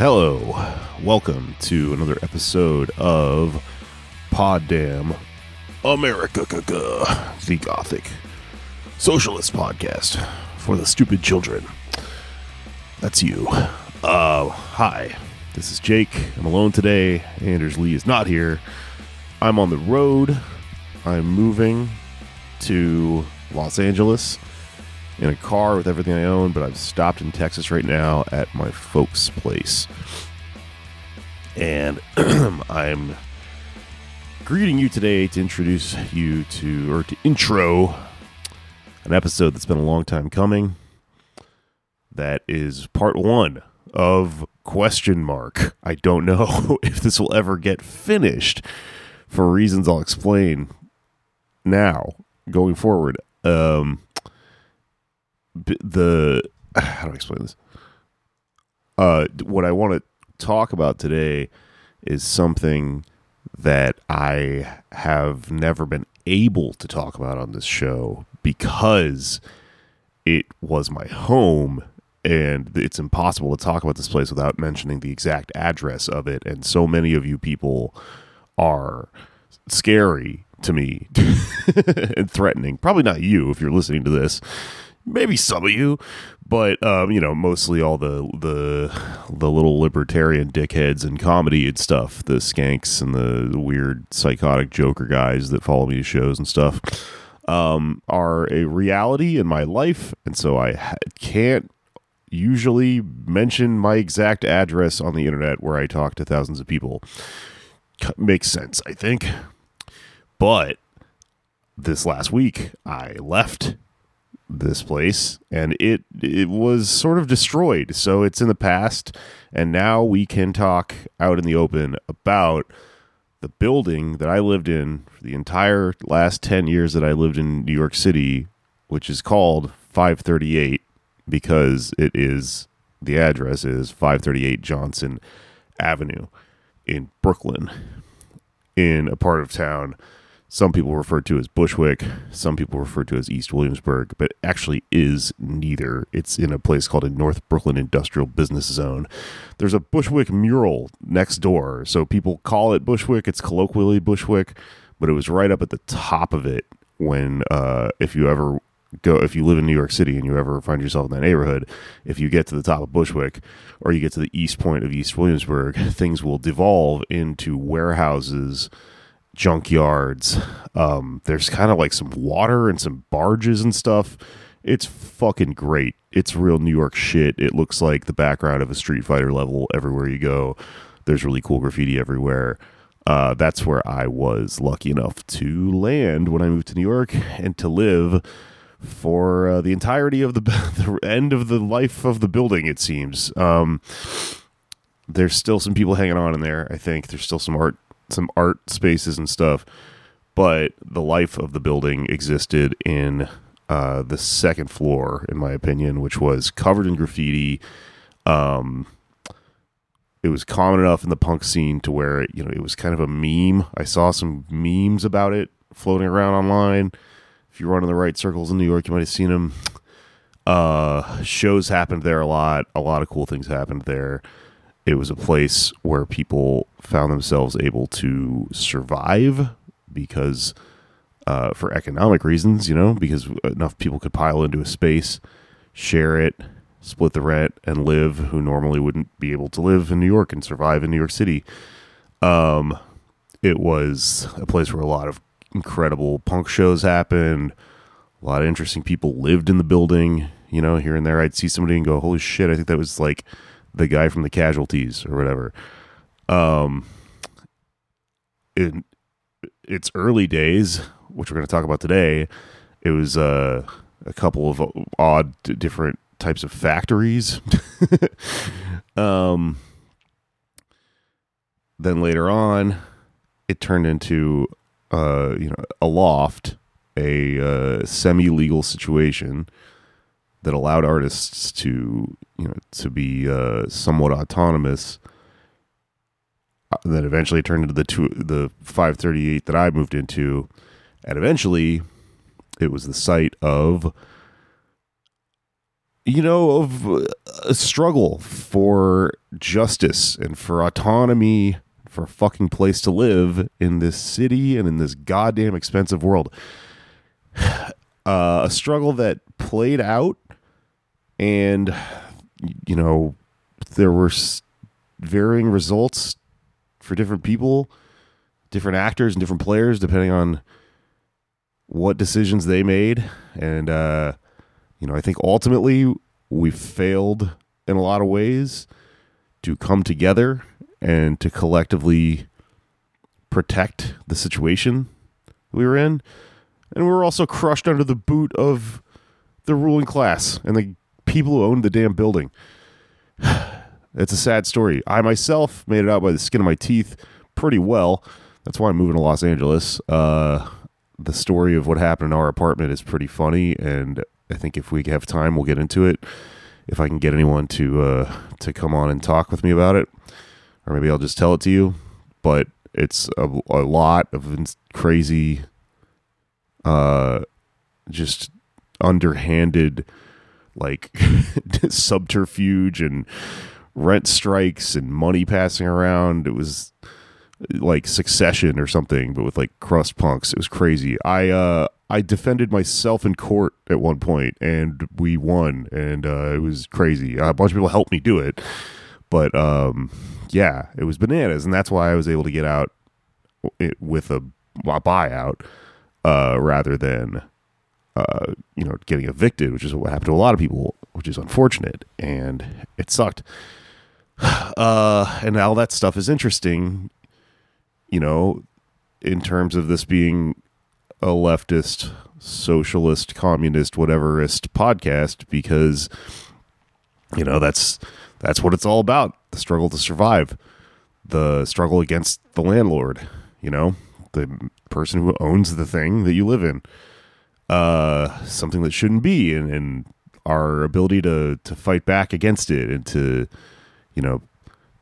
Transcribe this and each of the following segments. Hello, welcome to another episode of Pod Damn America, the Gothic Socialist Podcast for the Stupid Children. That's you. Hi, this is Jake. I'm alone today. Anders Lee is not here. I'm on the road. I'm moving to Los Angeles in a car with everything I own, but I've stopped in Texas right now at my folks' place. And I'm greeting you today to introduce you to, or to intro, an episode that's been a long time coming. That is part one of Question Mark. I don't know if this will ever get finished for reasons I'll explain now going forward. How do I explain this? What I want to talk about today is something that I have never been able to talk about on this show because it was my home, and it's impossible to talk about this place without mentioning the exact address of it. And so many of you people are scary to me and threatening. Probably not you if you're listening to this. Maybe some of you, but mostly all the little libertarian dickheads and comedy and stuff, the skanks and the weird psychotic Joker guys that follow me to shows and stuff, are a reality in my life, and so I can't usually mention my exact address on the internet where I talk to thousands of people. Makes sense, I think. But this last week, I left this place, and it was sort of destroyed, so it's in the past, and now we can talk out in the open about the building that I lived in for the entire last 10 years that I lived in New York City, which is called 538 because it is, the address is 538 Johnson Avenue in Brooklyn, in a part of town some people refer to as Bushwick, some people refer to as East Williamsburg, but actually is neither. It's in a place called a North Brooklyn Industrial Business Zone. There's a Bushwick mural next door, so people call it Bushwick. It's colloquially Bushwick, but it was right up at the top of it when, if you live in New York City and you ever find yourself in that neighborhood, if you get to the top of Bushwick or you get to the east point of East Williamsburg, things will devolve into warehouses, junkyards. There's kind of like some water and some barges and stuff. It's fucking great. It's real New York shit. It looks like the background of a Street Fighter level everywhere you go. There's really cool graffiti everywhere. That's where I was lucky enough to land when I moved to New York and to live for the entirety of the end of the life of the building, it seems. There's still some people hanging on in there, I think. There's still some art spaces and stuff, but the life of the building existed in the second floor, in my opinion, which was covered in graffiti. It was common enough in the punk scene to where it was kind of a meme. I saw some memes about it floating around online. If you run in the right circles in New York, you might have seen them. Shows happened there a lot of cool things happened there. It was a place where people found themselves able to survive because, for economic reasons, because enough people could pile into a space, share it, split the rent, and live who normally wouldn't be able to live in New York and survive in New York City. It was a place where a lot of incredible punk shows happened. A lot of interesting people lived in the building. Here and there I'd see somebody and go, holy shit, I think that was like the guy from the Casualties or whatever. In its early days, which we're going to talk about today, it was a couple of odd different types of factories. Then later on, it turned into a loft, a semi-legal situation that allowed artists to be somewhat autonomous. That eventually turned into the 538 that I moved into, and eventually it was the site of you know, of a struggle for justice and for autonomy, for a fucking place to live in this city and in this goddamn expensive world. A struggle that played out, and, you know, there were varying results for different people, different actors and different players, depending on what decisions they made. And, you know, I think ultimately we failed in a lot of ways to come together and to collectively protect the situation we were in. And we were also crushed under the boot of the ruling class and the people who owned the damn building. It's a sad story. I myself made it out by the skin of my teeth pretty well. That's why I'm moving to Los Angeles. The story of what happened in our apartment is pretty funny, and I think if we have time, we'll get into it. If I can get anyone to come on and talk with me about it, or maybe I'll just tell it to you. But it's a lot of crazy, just underhanded, like, subterfuge and rent strikes and money passing around. It was like Succession or something, but with like crust punks. It was crazy. I defended myself in court at one point, and we won, and it was crazy. A bunch of people helped me do it, but yeah, it was bananas, and that's why I was able to get out with a buyout rather than you know, getting evicted, which is what happened to a lot of people, which is unfortunate, and it sucked. And all that stuff is interesting, you know, in terms of this being a leftist, socialist, communist, whateverist podcast, because, you know, that's what it's all about. The struggle to survive, the struggle against the landlord, you know, the person who owns the thing that you live in, something that shouldn't be, and our ability to fight back against it, and to, you know,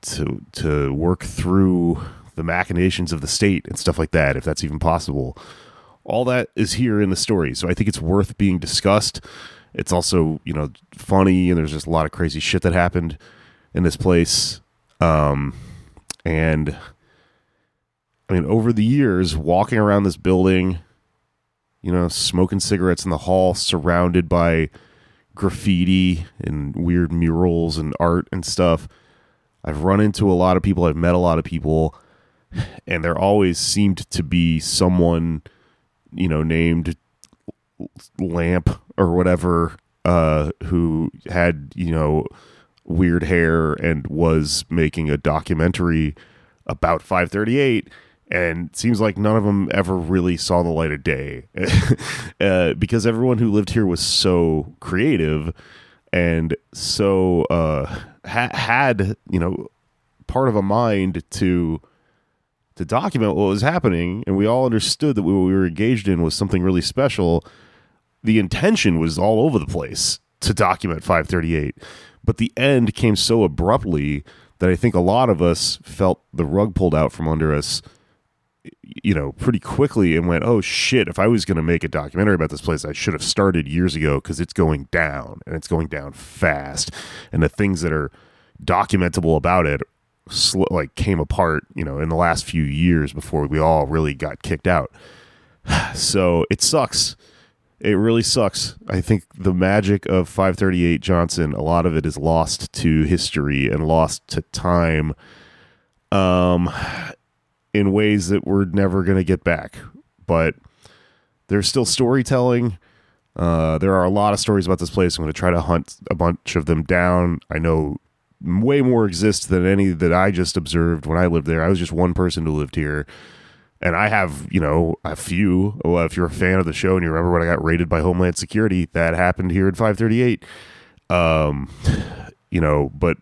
to work through the machinations of the state and stuff like that, if that's even possible. All that is here in the story, so I think it's worth being discussed. It's also, you know, funny, and there's just a lot of crazy shit that happened in this place. And, I mean, over the years, walking around this building, you know, smoking cigarettes in the hall, surrounded by graffiti and weird murals and art and stuff, I've run into a lot of people, I've met a lot of people, and there always seemed to be someone, you know, named Lamp or whatever, who had, you know, weird hair and was making a documentary about 538, and seems like none of them ever really saw the light of day. Because everyone who lived here was so creative and so had, you know, part of a mind to document what was happening, and we all understood that what we were engaged in was something really special. The intention was all over the place to document 538, but the end came so abruptly that I think a lot of us felt the rug pulled out from under us, you know, pretty quickly, and went, oh shit, if I was going to make a documentary about this place, I should have started years ago, because it's going down, and it's going down fast, and the things that are documentable about it like came apart, you know, in the last few years before we all really got kicked out. So it sucks. It really sucks. I think the magic of 538 Johnson, a lot of it is lost to history and lost to time, in ways that we're never going to get back. But there's still storytelling. There are a lot of stories about this place. I'm going to try to hunt a bunch of them down. I know way more exists than any that I just observed when I lived there. I was just one person who lived here, and I have, you know, a few. Well, if you're a fan of the show and you remember when I got raided by Homeland Security, that happened here at 538. You know, but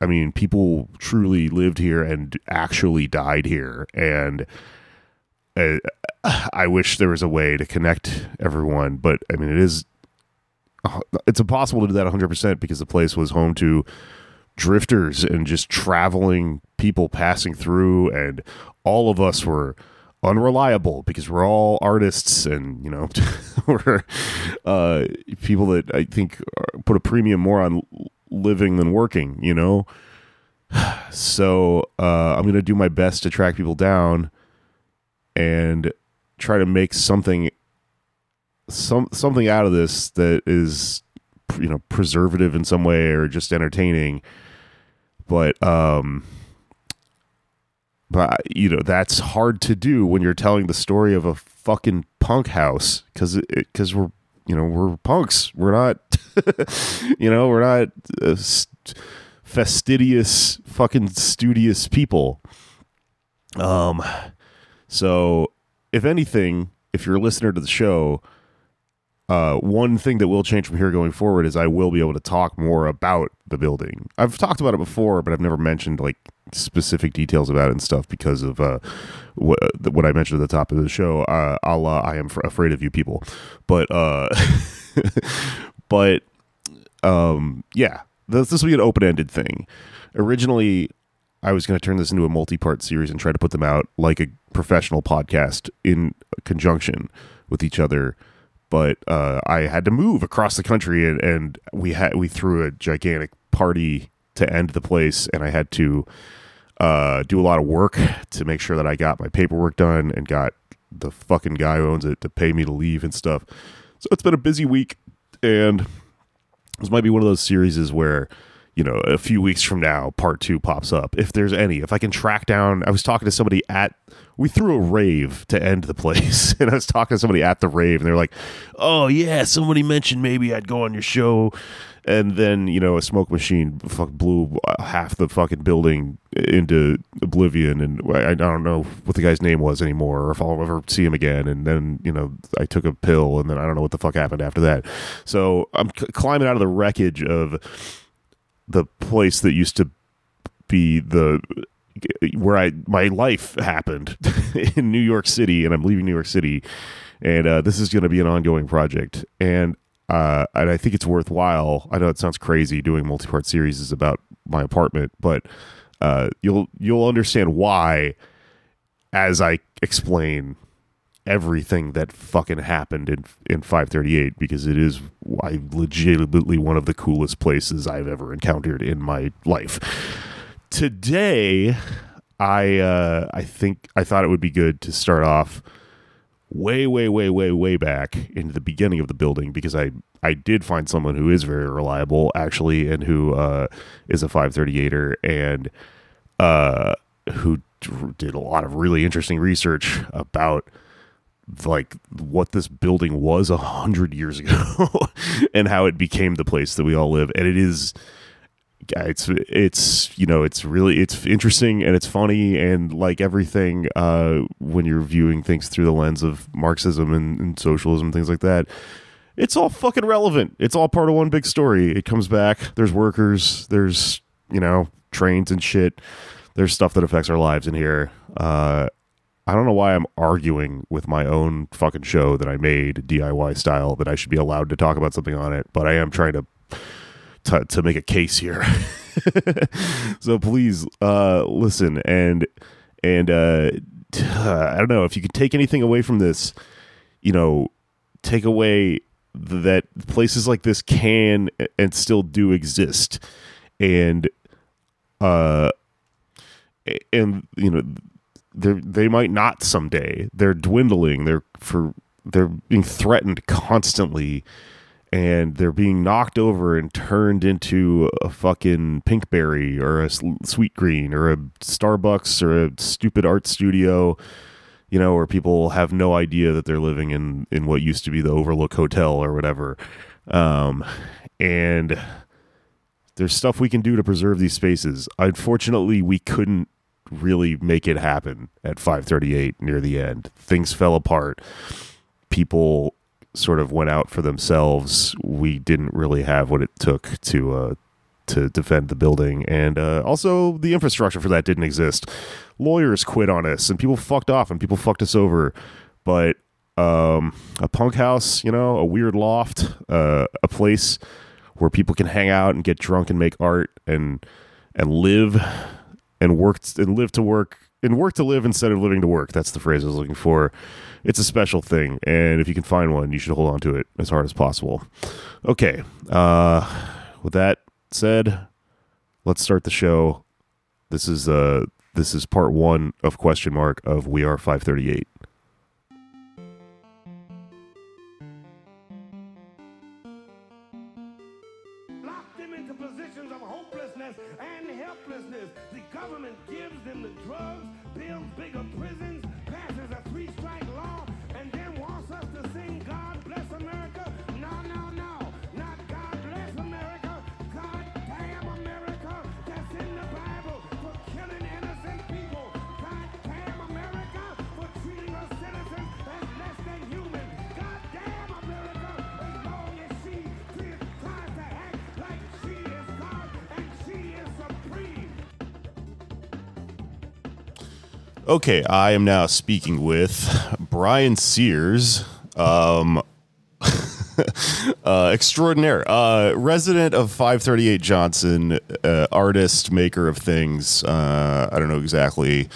I mean, people truly lived here and actually died here, and I wish there was a way to connect everyone, but I mean, it's impossible to do that 100% because the place was home to drifters and just traveling people passing through, and all of us were unreliable because we're all artists and, you know, we're people that I think put a premium more on living than working, you know? So I'm going to do my best to track people down and try to make something out of this that is, you know, preservative in some way or just entertaining. But you know, that's hard to do when you're telling the story of a fucking punk house because we're, you know, we're punks. We're not, you know, we're not fastidious, fucking studious people. So if anything, if you're a listener to the show, one thing that will change from here going forward is I will be able to talk more about the building. I've talked about it before, but I've never mentioned like specific details about it and stuff because of what I mentioned at the top of the show. I am afraid of you people, but yeah, this will be an open-ended thing. Originally, I was going to turn this into a multi-part series and try to put them out like a professional podcast in conjunction with each other. But I had to move across the country, and we threw a gigantic party to end the place, and I had to do a lot of work to make sure that I got my paperwork done and got the fucking guy who owns it to pay me to leave and stuff. So it's been a busy week, and this might be one of those series where, you know, a few weeks from now, part two pops up. If there's any, if I can track down, I was talking to somebody at, we threw a rave to end the place, and I was talking to somebody at the rave, and they're like, oh yeah, somebody mentioned maybe I'd go on your show. And then, you know, a smoke machine blew half the fucking building into oblivion, and I don't know what the guy's name was anymore, or if I'll ever see him again. And then, you know, I took a pill, and then I don't know what the fuck happened after that. So I'm climbing out of the wreckage of the place that used to be where my life happened in New York City, and I'm leaving New York City, and this is going to be an ongoing project, and I think it's worthwhile. I know it sounds crazy doing multi-part series is about my apartment, but you'll understand why as I explain everything that fucking happened in 538, because it is legitimately one of the coolest places I've ever encountered in my life. Today, I thought it would be good to start off way back into the beginning of the building, because I did find someone who is very reliable, actually, and who is a 538er, and who did a lot of really interesting research about like what this building was 100 years ago and how it became the place that we all live. And it's you know, it's really interesting, and it's funny, and like everything, when you're viewing things through the lens of Marxism and socialism, things like that, it's all fucking relevant. It's all part of one big story. It comes back. There's workers, there's, you know, trains and shit. There's stuff that affects our lives in here. I don't know why I'm arguing with my own fucking show that I made DIY style, that I should be allowed to talk about something on it, but I am trying to make a case here. So please listen and I don't know if you could take anything away from this, you know, take away that places like this can and still do exist, and you know, They might not someday. They're dwindling. They're being threatened constantly, and they're being knocked over and turned into a fucking Pinkberry or a Sweetgreen or a Starbucks or a stupid art studio, you know, where people have no idea that they're living in what used to be the Overlook Hotel or whatever. And there's stuff we can do to preserve these spaces. Unfortunately, we couldn't really make it happen at 538 near the end. Things fell apart. People sort of went out for themselves. We didn't really have what it took to defend the building, and also the infrastructure for that didn't exist. Lawyers quit on us, and people fucked off, and people fucked us over. But a punk house, you know, a weird loft, a place where people can hang out and get drunk and make art and live. and worked and lived to work and worked to live instead of living to work. That's the phrase I was looking for. It's a special thing, and if you can find one, you should hold on to it as hard as possible. Okay. With that said, let's start the show. This is part one of Question Mark of We Are 538. Lock them into positions of hopelessness and helplessness. The government gives them the drugs, builds bigger prisons, passes a three-strike law, and then wants us to sing God Bless America. No, no, no, not God Bless America. God Damn America. That's in the Bible for killing innocent people. God Damn America for treating us citizens as less than human. God Damn America as long as she tries to act like she is God and she is supreme. Okay, I am now speaking with Bryan Sears, extraordinaire, resident of 538 Johnson, artist, maker of things. I don't know exactly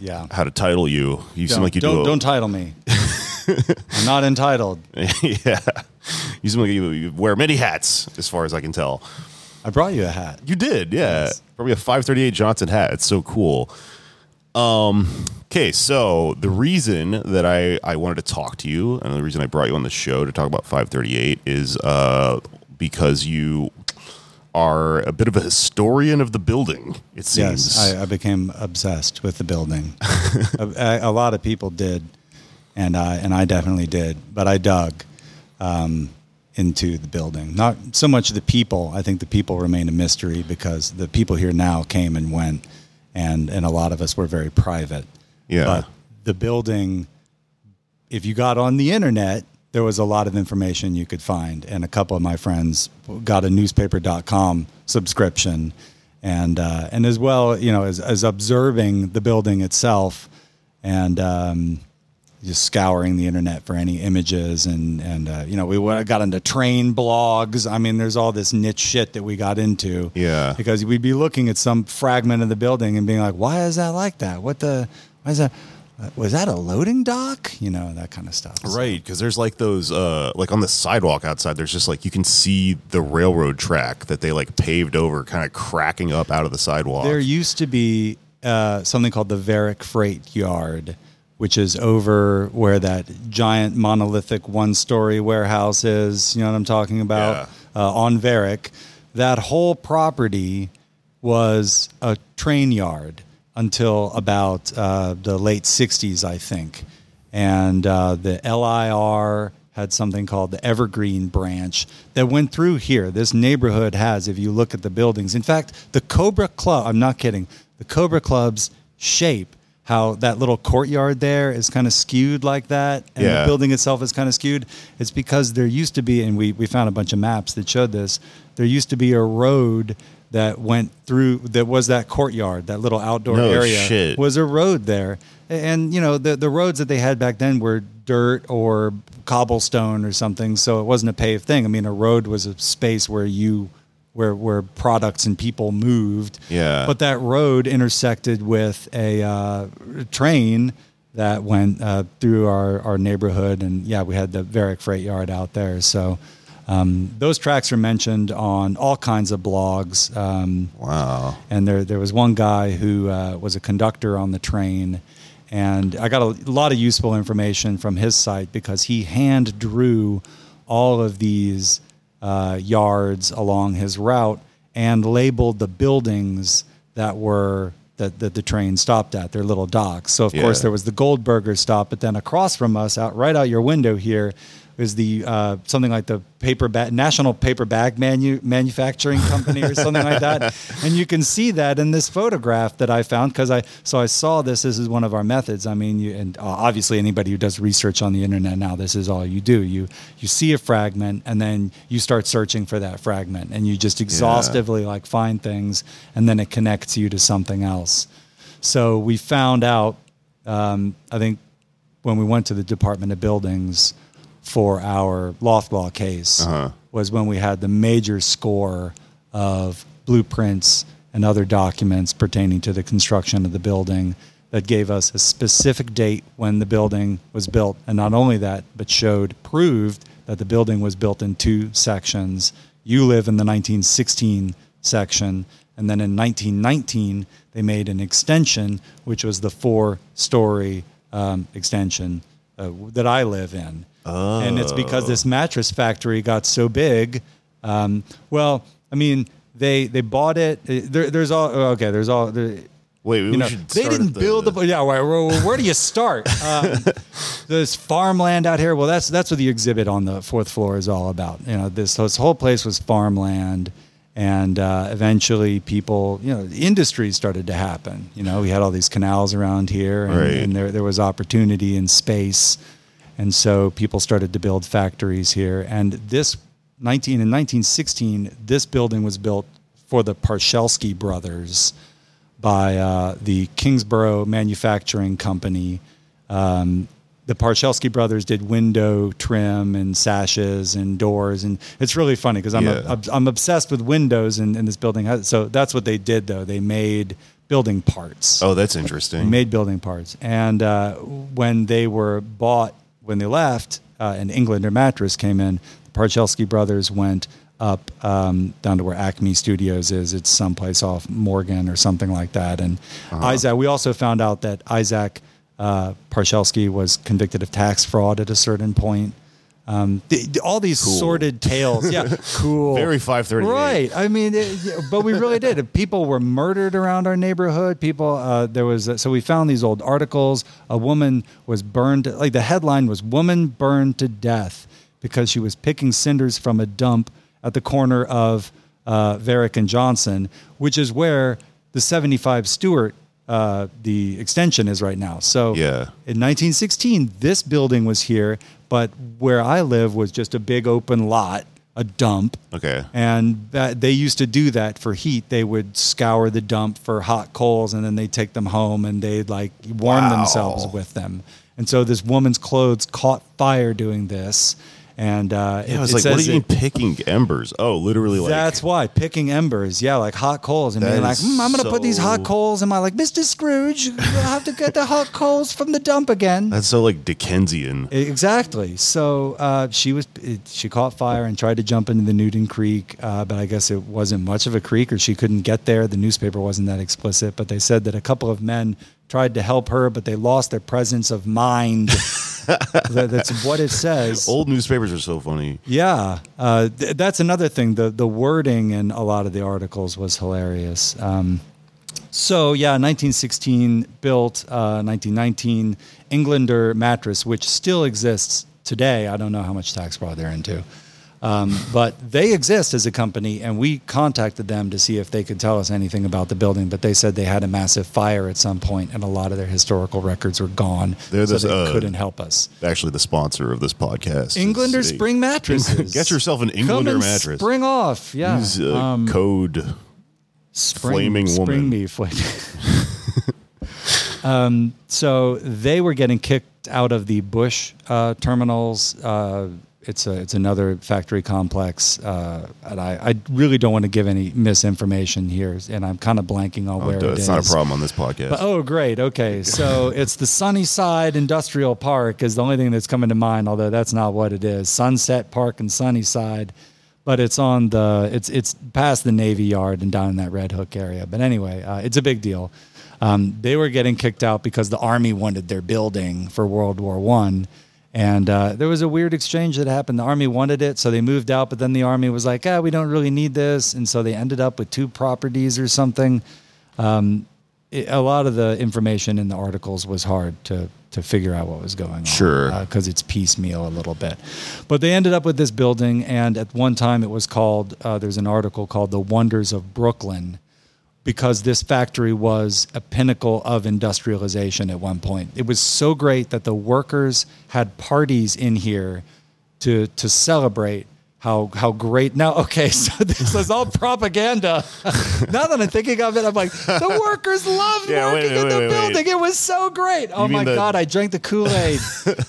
yeah. how to title you. You seem like you do. Don't title me. I'm not entitled. Yeah, you seem like you wear many hats, as far as I can tell. I brought you a hat. You did, yeah. Yes. Probably a 538 Johnson hat. It's so cool. Okay, so the reason that I wanted to talk to you, and the reason I brought you on the show to talk about 538 is because you are a bit of a historian of the building, it seems. Yes, I became obsessed with the building. A lot of people did, and I definitely did, but I dug into the building. Not so much the people. I think the people remain a mystery because the people here now came and went. And a lot of us were very private. Yeah. But the building, if you got on the internet, there was a lot of information you could find. And a couple of my friends got a newspaper.com subscription. And as well, you know, as observing the building itself and just scouring the internet for any images. And you know, we got into train blogs. I mean, there's all this niche shit that we got into. Yeah. Because we'd be looking at some fragment of the building and being like, why is that like that? Why is that? Was that a loading dock? You know, that kind of stuff. Right. Because there's like those, like on the sidewalk outside, there's just like, you can see the railroad track that they like paved over, kind of cracking up out of the sidewalk. There used to be something called the Varick Freight Yard, which is over where that giant monolithic one-story warehouse is. You know what I'm talking about? Yeah. On Varick. That whole property was a train yard until about the late 60s, I think. And the LIR had something called the Evergreen Branch that went through here. This neighborhood has, if you look at the buildings. In fact, the Cobra Club, I'm not kidding, the Cobra Club's shape, how that little courtyard there is kind of skewed like that, and yeah. the building itself is kind of skewed. It's because there used to be, and we found a bunch of maps that showed this, there used to be a road that went through, that was that courtyard, that little outdoor area. Shit. Was a road there. And, you know, the roads that they had back then were dirt or cobblestone or something, so it wasn't a paved thing. I mean, a road was a space where you... Where products and people moved. Yeah. But that road intersected with a train that went through our neighborhood. And, yeah, we had the Varick Freight Yard out there. So those tracks are mentioned on all kinds of blogs. Wow. And there was one guy who was a conductor on the train. And I got a lot of useful information from his site because he hand drew all of these yards along his route and labeled the buildings that the train stopped at, their little docks. So, of course, there was the Goldberger stop, but then across from us, right out your window here, is the something like the National Paper Bag Manufacturing Company or something like that. And you can see that in this photograph that I found because I saw this. This is one of our methods. I mean, and obviously anybody who does research on the internet now, this is all you do. You see a fragment and then you start searching for that fragment and you just exhaustively like find things and then it connects you to something else. So we found out, I think when we went to the Department of Buildings for our loft law case was when we had the major score of blueprints and other documents pertaining to the construction of the building that gave us a specific date when the building was built. And not only that, but proved that the building was built in two sections. You live in the 1916 section, and then in 1919, they made an extension, which was the four-story extension that I live in. Oh. And it's because this mattress factory got so big. They bought it. They didn't build the. Yeah, where do you start? There's farmland out here. Well, that's what the exhibit on the fourth floor is all about. You know, this whole place was farmland, and eventually people, industries started to happen. You know, we had all these canals around here, and, right. and there was opportunity in space, and so people started to build factories here, and this. In 1916, this building was built for the Parshelsky brothers by the Kingsborough Manufacturing Company. The Parshelsky brothers did window trim and sashes and doors, and it's really funny because I'm obsessed with windows in this building. So that's what they did, though. They made building parts. Oh, that's interesting. They made building parts, and when they were bought, when they left, an Englander mattress came in. Parshelsky brothers went up down to where Acme Studios is. It's someplace off Morgan or something like that. And Isaac, we also found out that Isaac Parshelsky was convicted of tax fraud at a certain point. All these sordid tales. Yeah, cool. Very 538. Right. I mean, but we really did. People were murdered around our neighborhood. So we found these old articles. A woman was burned. Like the headline was "Woman Burned to Death," because she was picking cinders from a dump at the corner of Varick and Johnson, which is where the 75 Stewart, the extension is right now. So in 1916, this building was here, but where I live was just a big open lot, a dump. Okay. And they used to do that for heat. They would scour the dump for hot coals, and then they'd take them home, and they'd warm themselves with them. And so this woman's clothes caught fire doing this. And I was like, what do you mean picking embers? Oh, literally like... That's why, picking embers. Yeah, like hot coals. And being like, I'm going to put these hot coals in my... Like, Mr. Scrooge, you'll have to get the hot coals from the dump again. That's so like Dickensian. Exactly. So she caught fire and tried to jump into the Newton Creek, but I guess it wasn't much of a creek, or she couldn't get there. The newspaper wasn't that explicit, but they said that a couple of men tried to help her, but they lost their presence of mind. That's what it says. Old newspapers are so funny. Yeah. That's another thing. The wording in a lot of the articles was hilarious. 1916 built, 1919 Englander mattress, which still exists today. I don't know how much tax fraud they're into. But they exist as a company, and we contacted them to see if they could tell us anything about the building. But they said they had a massive fire at some point, and a lot of their historical records were gone. They couldn't help us. Actually, the sponsor of this podcast, Englander Spring Mattresses. Get yourself an Englander mattress. Spring off, yeah. Use code Flaming Woman. Spring me, so they were getting kicked out of the Bush terminals. It's another factory complex, and I really don't want to give any misinformation here, and I'm kind of blanking on where it is. It's not a problem on this podcast. But, great. Okay. So it's the Sunnyside Industrial Park is the only thing that's coming to mind, although that's not what it is. Sunset Park and Sunnyside, but it's on it's past the Navy Yard and down in that Red Hook area. But anyway, it's a big deal. They were getting kicked out because the Army wanted their building for World War I. And there was a weird exchange that happened. The Army wanted it, so they moved out. But then the Army was like, we don't really need this. And so they ended up with two properties or something. A lot of the information in the articles was hard to figure out what was going on. Sure. Because it's piecemeal a little bit. But they ended up with this building. And at one time it was called, there's an article called The Wonders of Brooklyn, because this factory was a pinnacle of industrialization at one point. It was so great that the workers had parties in here to celebrate How great. Now, okay, so this is all propaganda. Now that I'm thinking of it, I'm like, the workers loved working in the building. It was so great. Oh, my God, I drank the Kool-Aid.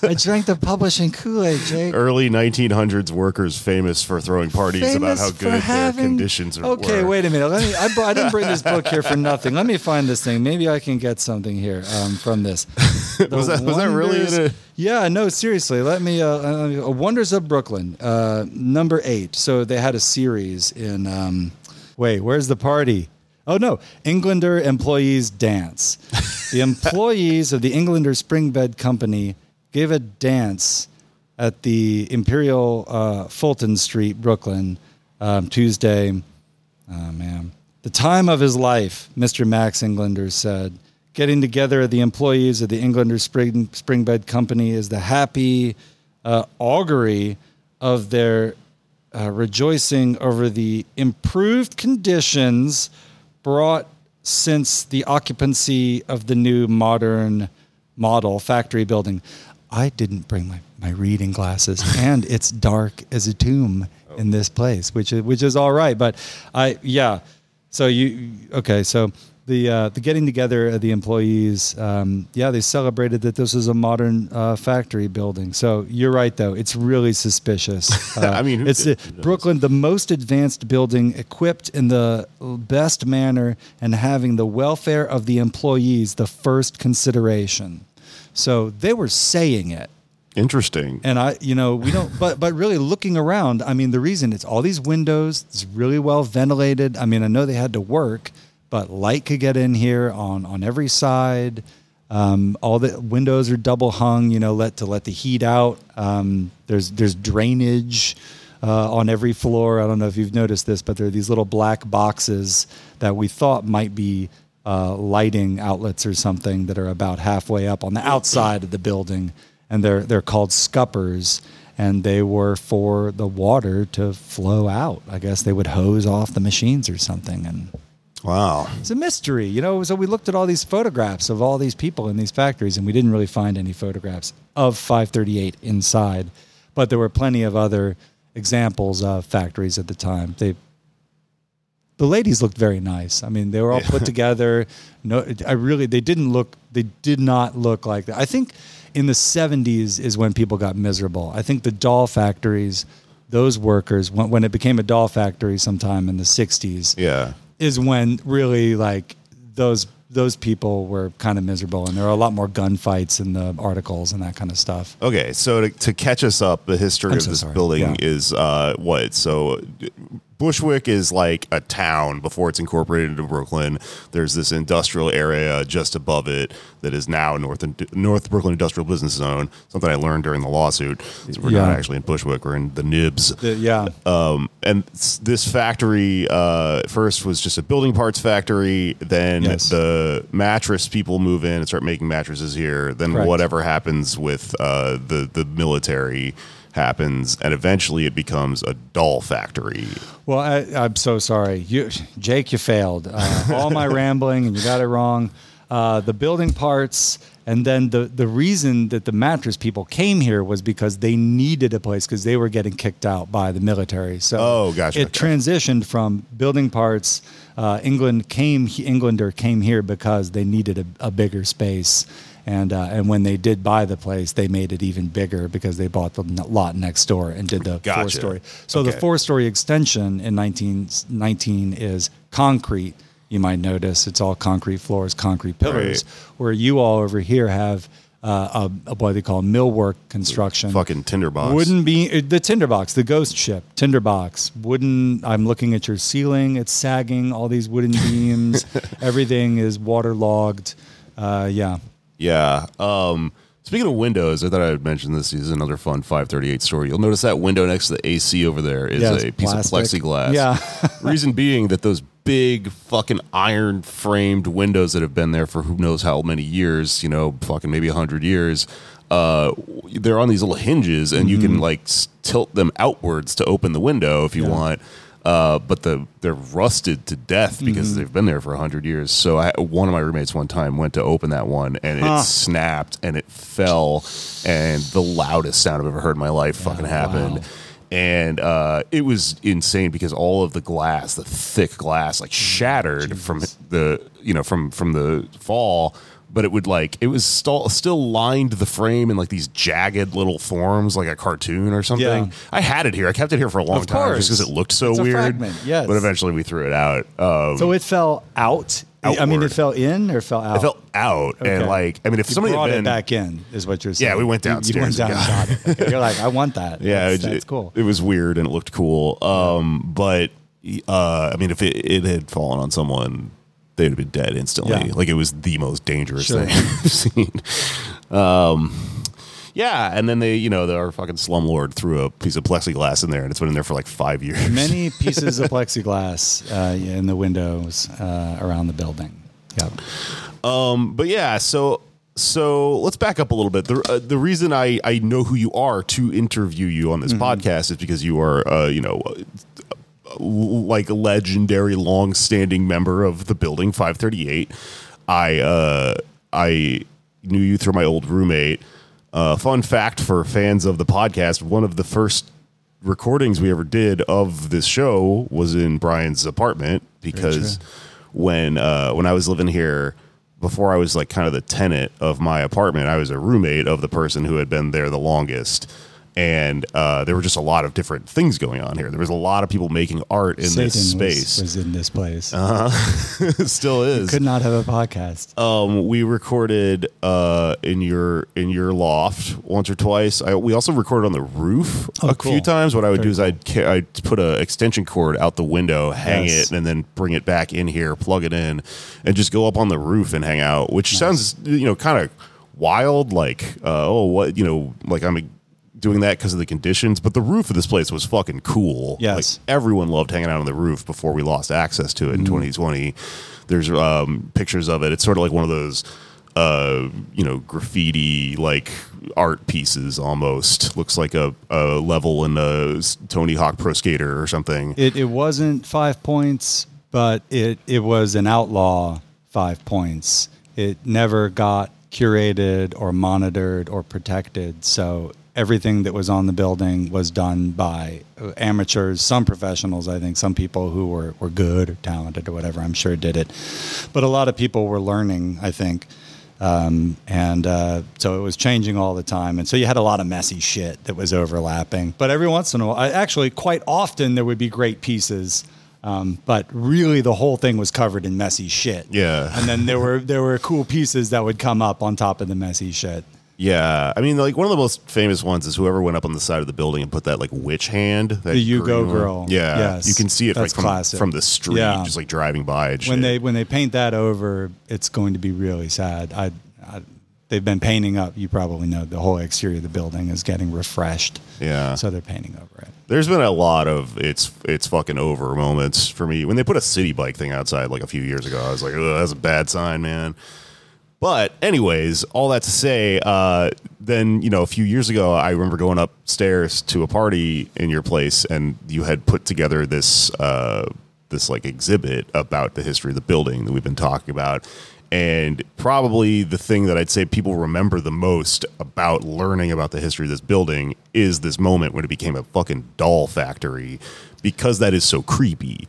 I drank the publishing Kool-Aid, Jake. Early 1900s workers famous for throwing parties about how good their conditions were. Okay, wait a minute. I didn't bring this book here for nothing. Let me find this thing. Maybe I can get something here from this. Was that really it? Yeah, no, seriously. Let me Wonders of Brooklyn, number 8. So they had a series in wait, where's the party? Oh no, Englander employees dance. The employees of the Englander Springbed Company gave a dance at the Imperial Fulton Street, Brooklyn, Tuesday. Oh man, the time of his life, Mr. Max Englander said. Getting together the employees of the Englander Springbed Company is the happy augury of their rejoicing over the improved conditions brought since the occupancy of the new modern model factory building. I didn't bring my reading glasses, and it's dark as a tomb in this place, which is all right. But the getting together of the employees, they celebrated that this is a modern factory building. So you're right, though. It's really suspicious. I mean, it's Brooklyn, the most advanced building, equipped in the best manner and having the welfare of the employees the first consideration. So they were saying it. Interesting. And we don't, but really looking around, I mean, the reason it's all these windows, it's really well ventilated. I mean, I know they had to work. But light could get in here on every side. All the windows are double hung, let the heat out. There's drainage on every floor. I don't know if you've noticed this, but there are these little black boxes that we thought might be lighting outlets or something that are about halfway up on the outside of the building, and they're called scuppers. And they were for the water to flow out. I guess they would hose off the machines or something, and. Wow. It's a mystery, So we looked at all these photographs of all these people in these factories, and we didn't really find any photographs of 538 inside. But there were plenty of other examples of factories at the time. The ladies looked very nice. I mean, they were all put together. No, they did not look like that. I think in the 70s is when people got miserable. I think the doll factories, those workers, when it became a doll factory sometime in the 60s. Yeah. Is when really like those people were kind of miserable, and there are a lot more gunfights in the articles and that kind of stuff. Okay, so to catch us up, the history building is what? So Bushwick is like a town before it's incorporated into Brooklyn. There's this industrial area just above it that is now North Brooklyn Industrial Business Zone, something I learned during the lawsuit. So we're not actually in Bushwick, we're in the Nibs. And this factory first was just a building parts factory. Then the mattress people move in and start making mattresses here. Then whatever happens with the military happens, and eventually it becomes a doll factory. Well, I'm so sorry. Jake, you failed. All my rambling, and you got it wrong. The building parts, and then the reason that the mattress people came here was because they needed a place because they were getting kicked out by the military. So transitioned from building parts. Englander came here because they needed a bigger space. And when they did buy the place, they made it even bigger because they bought the lot next door and did the four-story. So the four-story extension in 1919 is concrete. You might notice it's all concrete floors, concrete pillars, where you all over here have what they call millwork construction. Fucking tinderbox. Wouldn't be the tinderbox, the ghost ship, tinderbox. Wooden, I'm looking at your ceiling. It's sagging, all these wooden beams. Everything is waterlogged. Yeah. Speaking of windows, I thought I would mention this is another fun 538 story. You'll notice that window next to the AC over there is a piece of plexiglass. Yeah. Reason being that those big fucking iron framed windows that have been there for who knows how many years, fucking maybe 100 years, they're on these little hinges, and you can like tilt them outwards to open the window if you want. But they're rusted to death because they've been there for 100 years. So one of my roommates one time went to open that one, and it snapped and it fell, and the loudest sound I've ever heard in my life fucking happened. And it was insane because all of the glass, the thick glass, like shattered from the, you know, from the fall. But it would like, it was still lined the frame in like these jagged little forms, like a cartoon or something. Yeah. I had it here. I kept it here for a long time just because it looked so weird. A fragment, yes. But eventually we threw it out. So it fell out. Outward. I mean, it fell in or fell out? It fell out. Okay. And like, I mean, if you somebody brought had been, it back in is what you're saying. Yeah, we went downstairs. You went down and got it. Okay. You're like, I want that. Yeah. That's cool. It was weird and it looked cool. But I mean, if it had fallen on someone, they'd have been dead instantly. Yeah. Like it was the most dangerous thing I've seen. Yeah, and then they, you know, our fucking slumlord threw a piece of plexiglass in there, and it's been in there for like 5 years. Many pieces of plexiglass in the windows around the building. Yep. But yeah, so let's back up a little bit. The reason I know who you are to interview you on this podcast is because you are, you know, like a legendary, long-standing member of the building 538. I knew you through my old roommate. Fun fact for fans of the podcast, one of the first recordings we ever did of this show was in Bryan's apartment because when I was living here, before I was like kind of the tenant of my apartment, I was a roommate of the person who had been there the longest. And there were just a lot of different things going on here. There was a lot of people making art in this space. Was in this place. Still is. You could not have a podcast. We recorded in your loft once or twice. We also recorded on the roof few times. What I would do is I'd put an extension cord out the window, hang it, and then bring it back in here, plug it in, and just go up on the roof and hang out. Which sounds kind of wild, like doing that because of the conditions, but the roof of this place was fucking cool. Yes. Like everyone loved hanging out on the roof before we lost access to it in 2020. There's pictures of it. It's sort of like one of those, graffiti like art pieces almost. Looks like a level in a Tony Hawk Pro Skater or something. It wasn't 5 points, but it was an outlaw 5 points. It never got curated or monitored or protected. So everything that was on the building was done by amateurs, some professionals, I think, some people who were good or talented or whatever, I'm sure did it. But a lot of people were learning, I think. So it was changing all the time. And so you had a lot of messy shit that was overlapping. But every once in a while, actually quite often there would be great pieces. But really the whole thing was covered in messy shit. Yeah. And then there were cool pieces that would come up on top of the messy shit. Yeah, I mean, like one of the most famous ones is whoever went up on the side of the building and put that like witch hand. The Yugo girl. Yeah, yes. You can see it like from the street, just like driving by. And when they paint that over, it's going to be really sad. They've been painting up. You probably know the whole exterior of the building is getting refreshed. Yeah, so they're painting over it. There's been a lot of it's fucking over moments for me when they put a city bike thing outside like a few years ago. I was like, oh, that's a bad sign, man. But anyways, all that to say, then, a few years ago, I remember going upstairs to a party in your place and you had put together this like exhibit about the history of the building that we've been talking about. And probably the thing that I'd say people remember the most about learning about the history of this building is this moment when it became a fucking doll factory, because that is so creepy.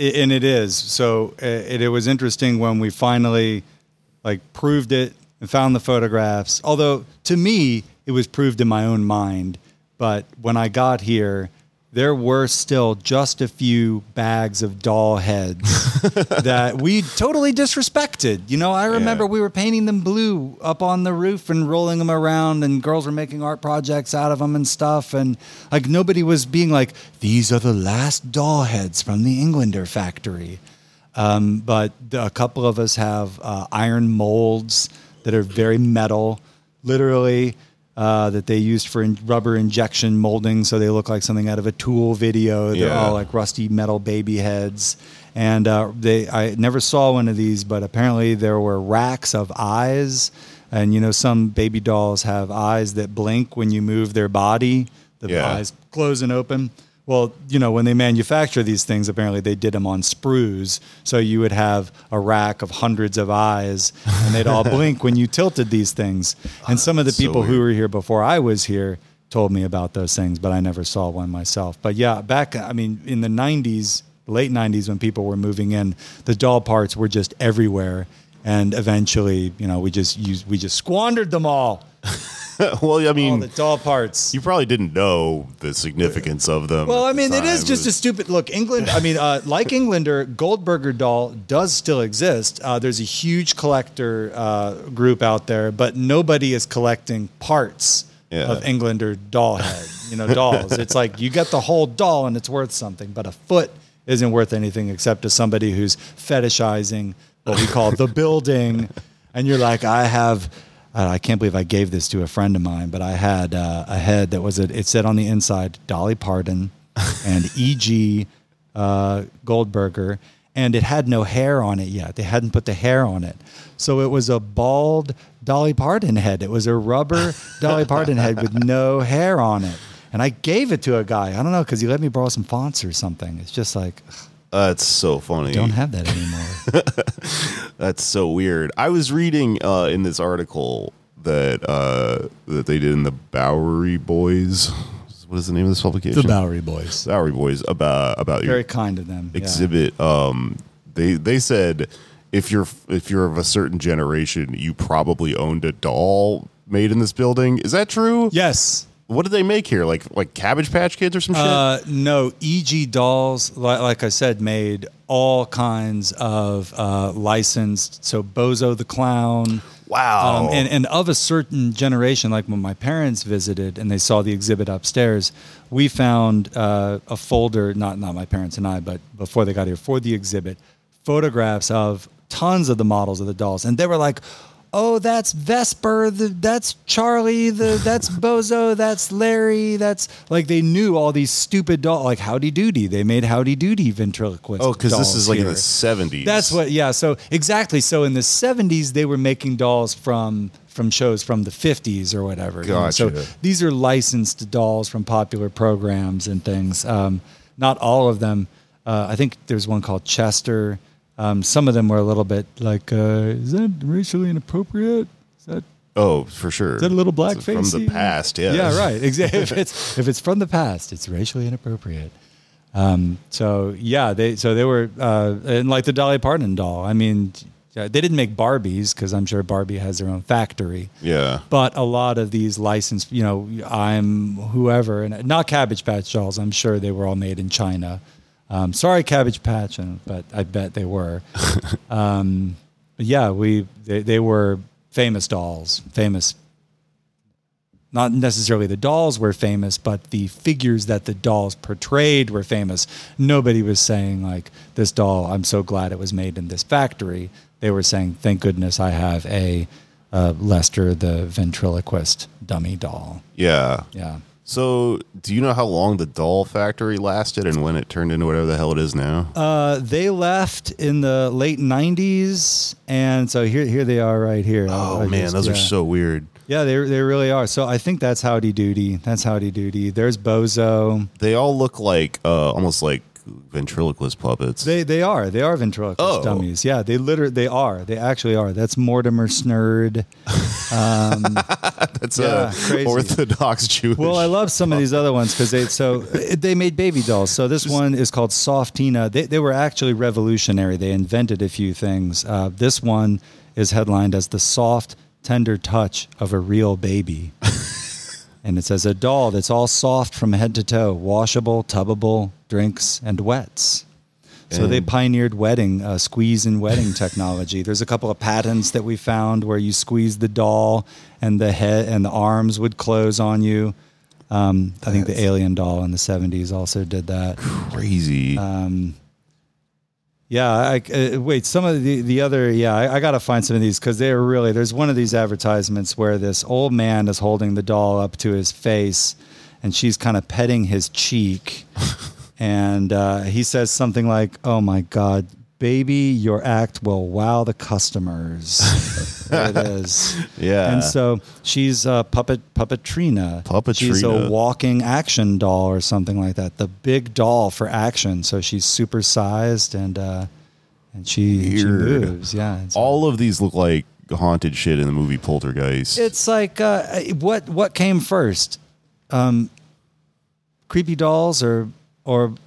And it is. So it was interesting when we finally like proved it and found the photographs. Although to me, it was proved in my own mind. But when I got here, there were still just a few bags of doll heads that we totally disrespected. I remember we were painting them blue up on the roof and rolling them around, and girls were making art projects out of them and stuff. And like nobody was being like, these are the last doll heads from the Englander factory. But a couple of us have iron molds that are very metal, literally. That they used for rubber injection molding, so they look like something out of a Tool video. They're all like rusty metal baby heads, and I never saw one of these, but apparently there were racks of eyes, and some baby dolls have eyes that blink when you move their body. The eyes close and open. Well, when they manufacture these things, apparently they did them on sprues. So you would have a rack of hundreds of eyes, and they'd all blink when you tilted these things. And some of the people who were here before I was here told me about those things, but I never saw one myself. But yeah, back, I mean, in the 90s, late 90s, when people were moving in, the doll parts were just everywhere. And eventually, you know, we just squandered them all. Well, I mean, all the doll parts. You probably didn't know the significance of them. Well, I mean, it is just a stupid look. England, I mean, like Englander, Goldberger doll does still exist. There's a huge collector group out there, but nobody is collecting parts of Englander doll head, you know, dolls. It's like you get the whole doll and it's worth something, but a foot isn't worth anything except to somebody who's fetishizing what we call the building. And you're like, I can't believe I gave this to a friend of mine, but I had a head that was, it said on the inside, Dolly Parton and EG Goldberger, and it had no hair on it yet. They hadn't put the hair on it. So it was a bald Dolly Parton head. It was a rubber Dolly Parton head with no hair on it. And I gave it to a guy. I don't know, because he let me borrow some fonts or something. It's just like... That's so funny. I don't have that anymore. That's so weird. I was reading in this article that they did in the Bowery Boys. What is the name of this publication? The Bowery Boys. Bowery Boys about very kind of them. Exhibit. Yeah. They said if you're of a certain generation, you probably owned a doll made in this building. Is that true? Yes. What did they make here? Like Cabbage Patch Kids or some shit? No, EG Dolls, like I said, made all kinds of licensed. So Bozo the Clown. Wow. And of a certain generation, like when my parents visited and they saw the exhibit upstairs, we found a folder, not my parents and I, but before they got here, for the exhibit, photographs of tons of the models of the dolls. And they were like, oh, that's Vesper, that's Charlie, that's Bozo, that's Larry, that's... Like, they knew all these stupid dolls, like Howdy Doody. They made Howdy Doody ventriloquist dolls. Oh, because this is like in the 70s. That's what, yeah, so exactly. So in the 70s, they were making dolls from shows from the 50s or whatever. Gotcha. You know? So these are licensed dolls from popular programs and things. Not all of them. I think there's one called Chester. Some of them were a little bit like, is that racially inappropriate? Is that, oh, for sure. Is that a little blackface? From the past, yeah. Yeah, right. Exactly. If it's from the past, it's racially inappropriate. So they were, and like the Dolly Parton doll. I mean, they didn't make Barbies because I'm sure Barbie has their own factory. Yeah. But a lot of these licensed, you know, I'm whoever, and not Cabbage Patch dolls. I'm sure they were all made in China. Sorry, Cabbage Patch, but I bet they were. They were famous dolls. Famous, not necessarily the dolls were famous, but the figures that the dolls portrayed were famous. Nobody was saying like, this doll, I'm so glad it was made in this factory. They were saying, thank goodness I have a Lester the ventriloquist dummy doll. Yeah. Yeah. So, do you know how long the doll factory lasted and when it turned into whatever the hell it is now? They left in the late 90s, and so here they are right here. Oh, man, those are so weird. Yeah, they really are. So, I think that's Howdy Doody. That's Howdy Doody. There's Bozo. They all look like, almost like ventriloquist puppets. They are ventriloquist dummies. Yeah, they actually are. That's Mortimer Snerd. That's crazy. Orthodox Jewish. Well, I love some of these other ones because they made baby dolls. So this one is called Soft Tina. They were actually revolutionary. They invented a few things. This one is headlined as the soft, tender touch of a real baby. And it says a doll that's all soft from head to toe, washable, tubbable, drinks, and wets. So they pioneered wetting, squeeze and wetting technology. There's a couple of patents that we found where you squeeze the doll and the head and the arms would close on you. I think the alien doll in the 70s also did that. Crazy. Some of the other, I got to find some of these because they're really, there's one of these advertisements where this old man is holding the doll up to his face and she's kind of petting his cheek. And he says something like, oh my God, baby, your act will wow the customers. There it is. Yeah. And so she's a puppetrina. She's a walking action doll or something like that. The big doll for action. So she's supersized and she moves. Yeah. All of these look like haunted shit in the movie Poltergeist. It's like what came first? creepy dolls or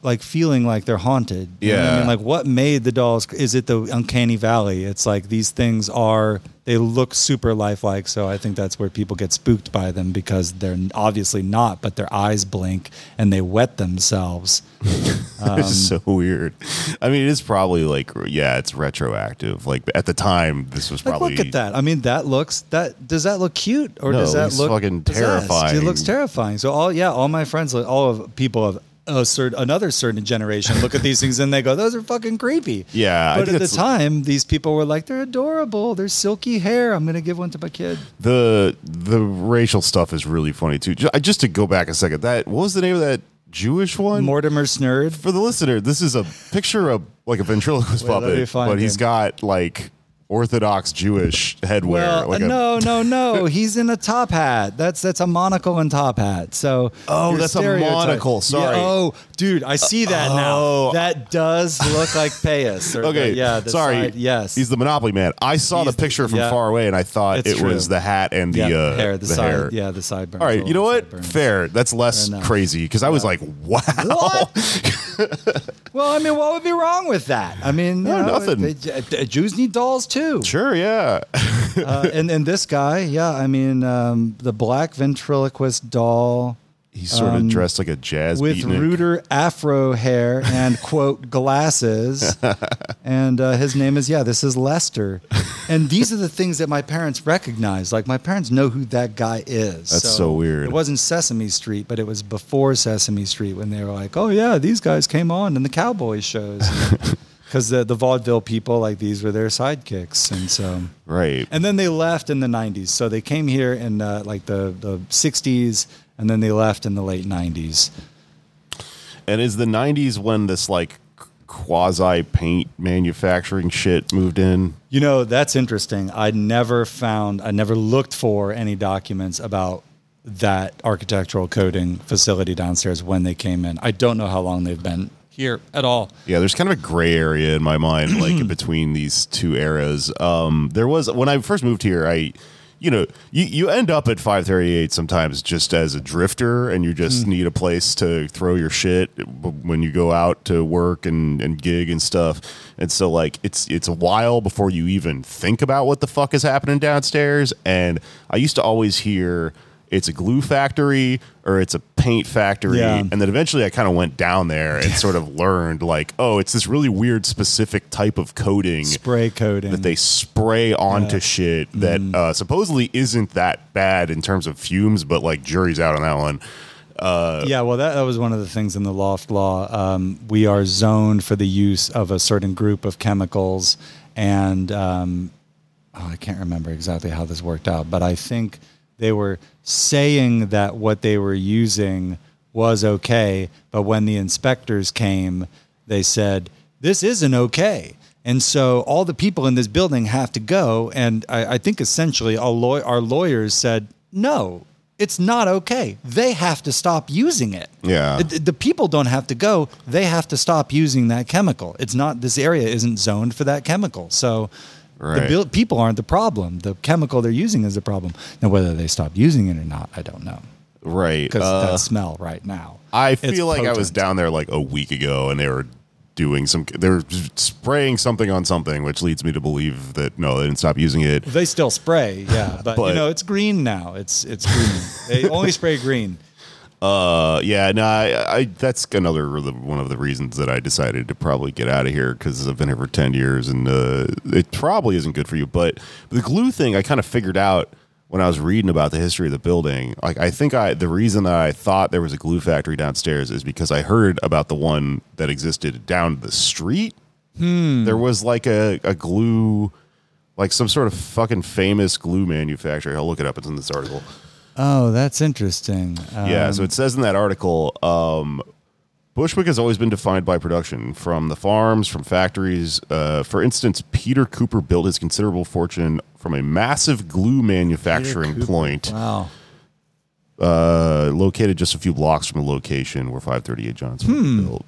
like feeling like they're haunted. You know what I mean? Like what made the dolls? Is it the uncanny valley? It's like these things are, they look super lifelike. So I think that's where people get spooked by them because they're obviously not, but their eyes blink and they wet themselves. It's so weird. I mean, it is probably like, yeah, it's retroactive. Like at the time, this was probably. Like, look at that. I mean, that looks, that, does that look cute or does that look fucking terrifying? It looks terrifying. So all my friends, all of people have, another certain generation look at these things and they go, those are fucking creepy. Yeah. But at the time, these people were like, they're adorable. They're silky hair. I'm going to give one to my kid. The racial stuff is really funny too. Just to go back a second, what was the name of that Jewish one? Mortimer Snerd. For the listener, this is a picture of like a ventriloquist puppet, but he's got like Orthodox Jewish headwear. Well, like no. He's in a top hat. That's a monocle and top hat. So that's a monocle. Sorry. Yeah, dude, I see that now. That does look like Payas. Okay. Yes. He's the Monopoly man. I saw the picture from far away, and I thought it was the hat and the hair. The side hair. Yeah, the sideburns. All right. You know what? Sideburns. Fair. That's less crazy because I was like, wow. What? Well, I mean, what would be wrong with that? I mean, nothing. Jews need dolls too. Sure, yeah. and this guy, I mean, the black ventriloquist doll. He's sort of dressed like a jazz with beatnik. Ruder afro hair and, quote, glasses. And his name is, this is Lester. And these are the things that my parents recognize. Like, my parents know who that guy is. That's so weird. It wasn't Sesame Street, but it was before Sesame Street when they were like, these guys came on in the cowboy shows. Because the vaudeville people, like, these were their sidekicks. And so, right. And then they left in the 90s. So they came here in the 60s, and then they left in the late 90s. And is the 90s when this like quasi paint manufacturing shit moved in? You know, that's interesting. I never looked for any documents about that architectural coding facility downstairs when they came in. I don't know how long they've been here at all. Yeah, there's kind of a gray area in my mind, like in between these two eras. There was, when I first moved here, you end up at 538 sometimes just as a drifter, and you just need a place to throw your shit when you go out to work and gig and stuff. And so like it's a while before you even think about what the fuck is happening downstairs. And I used to always hear it's a glue factory or it's a paint factory. Yeah. And then eventually I kind of went down there and sort of learned like, it's this really weird specific type of coating. Spray coating. That they spray onto shit that supposedly isn't that bad in terms of fumes, but like jury's out on that one. Well, that was one of the things in the loft law. We are zoned for the use of a certain group of chemicals. And I can't remember exactly how this worked out, but I think they were saying that what they were using was okay, but when the inspectors came, they said, this isn't okay. And so all the people in this building have to go. And I think essentially our lawyers said, no, it's not okay. They have to stop using it. Yeah. The people don't have to go. They have to stop using that chemical. This area isn't zoned for that chemical. So right. People aren't the problem. The chemical they're using is the problem. Now, whether they stop using it or not, I don't know. Right. Because that smell right now. I feel like potent. I was down there like a week ago, and they were they were spraying something on something, which leads me to believe that, no, they didn't stop using it. They still spray, but it's green now. It's green. They only spray green. That's another one of the reasons that I decided to probably get out of here, because I've been here for 10 years and it probably isn't good for you. But the glue thing, I kind of figured out when I was reading about the history of the building. Like, I think the reason that I thought there was a glue factory downstairs is because I heard about the one that existed down the street. There was like a glue, like some sort of fucking famous glue manufacturer. I'll look it up. It's in this article. Oh, that's interesting. So it says in that article, Bushwick has always been defined by production from the farms, from factories. For instance, Peter Cooper built his considerable fortune from a massive glue manufacturing plant. Wow. Located just a few blocks from the location where 538 Johnson was built.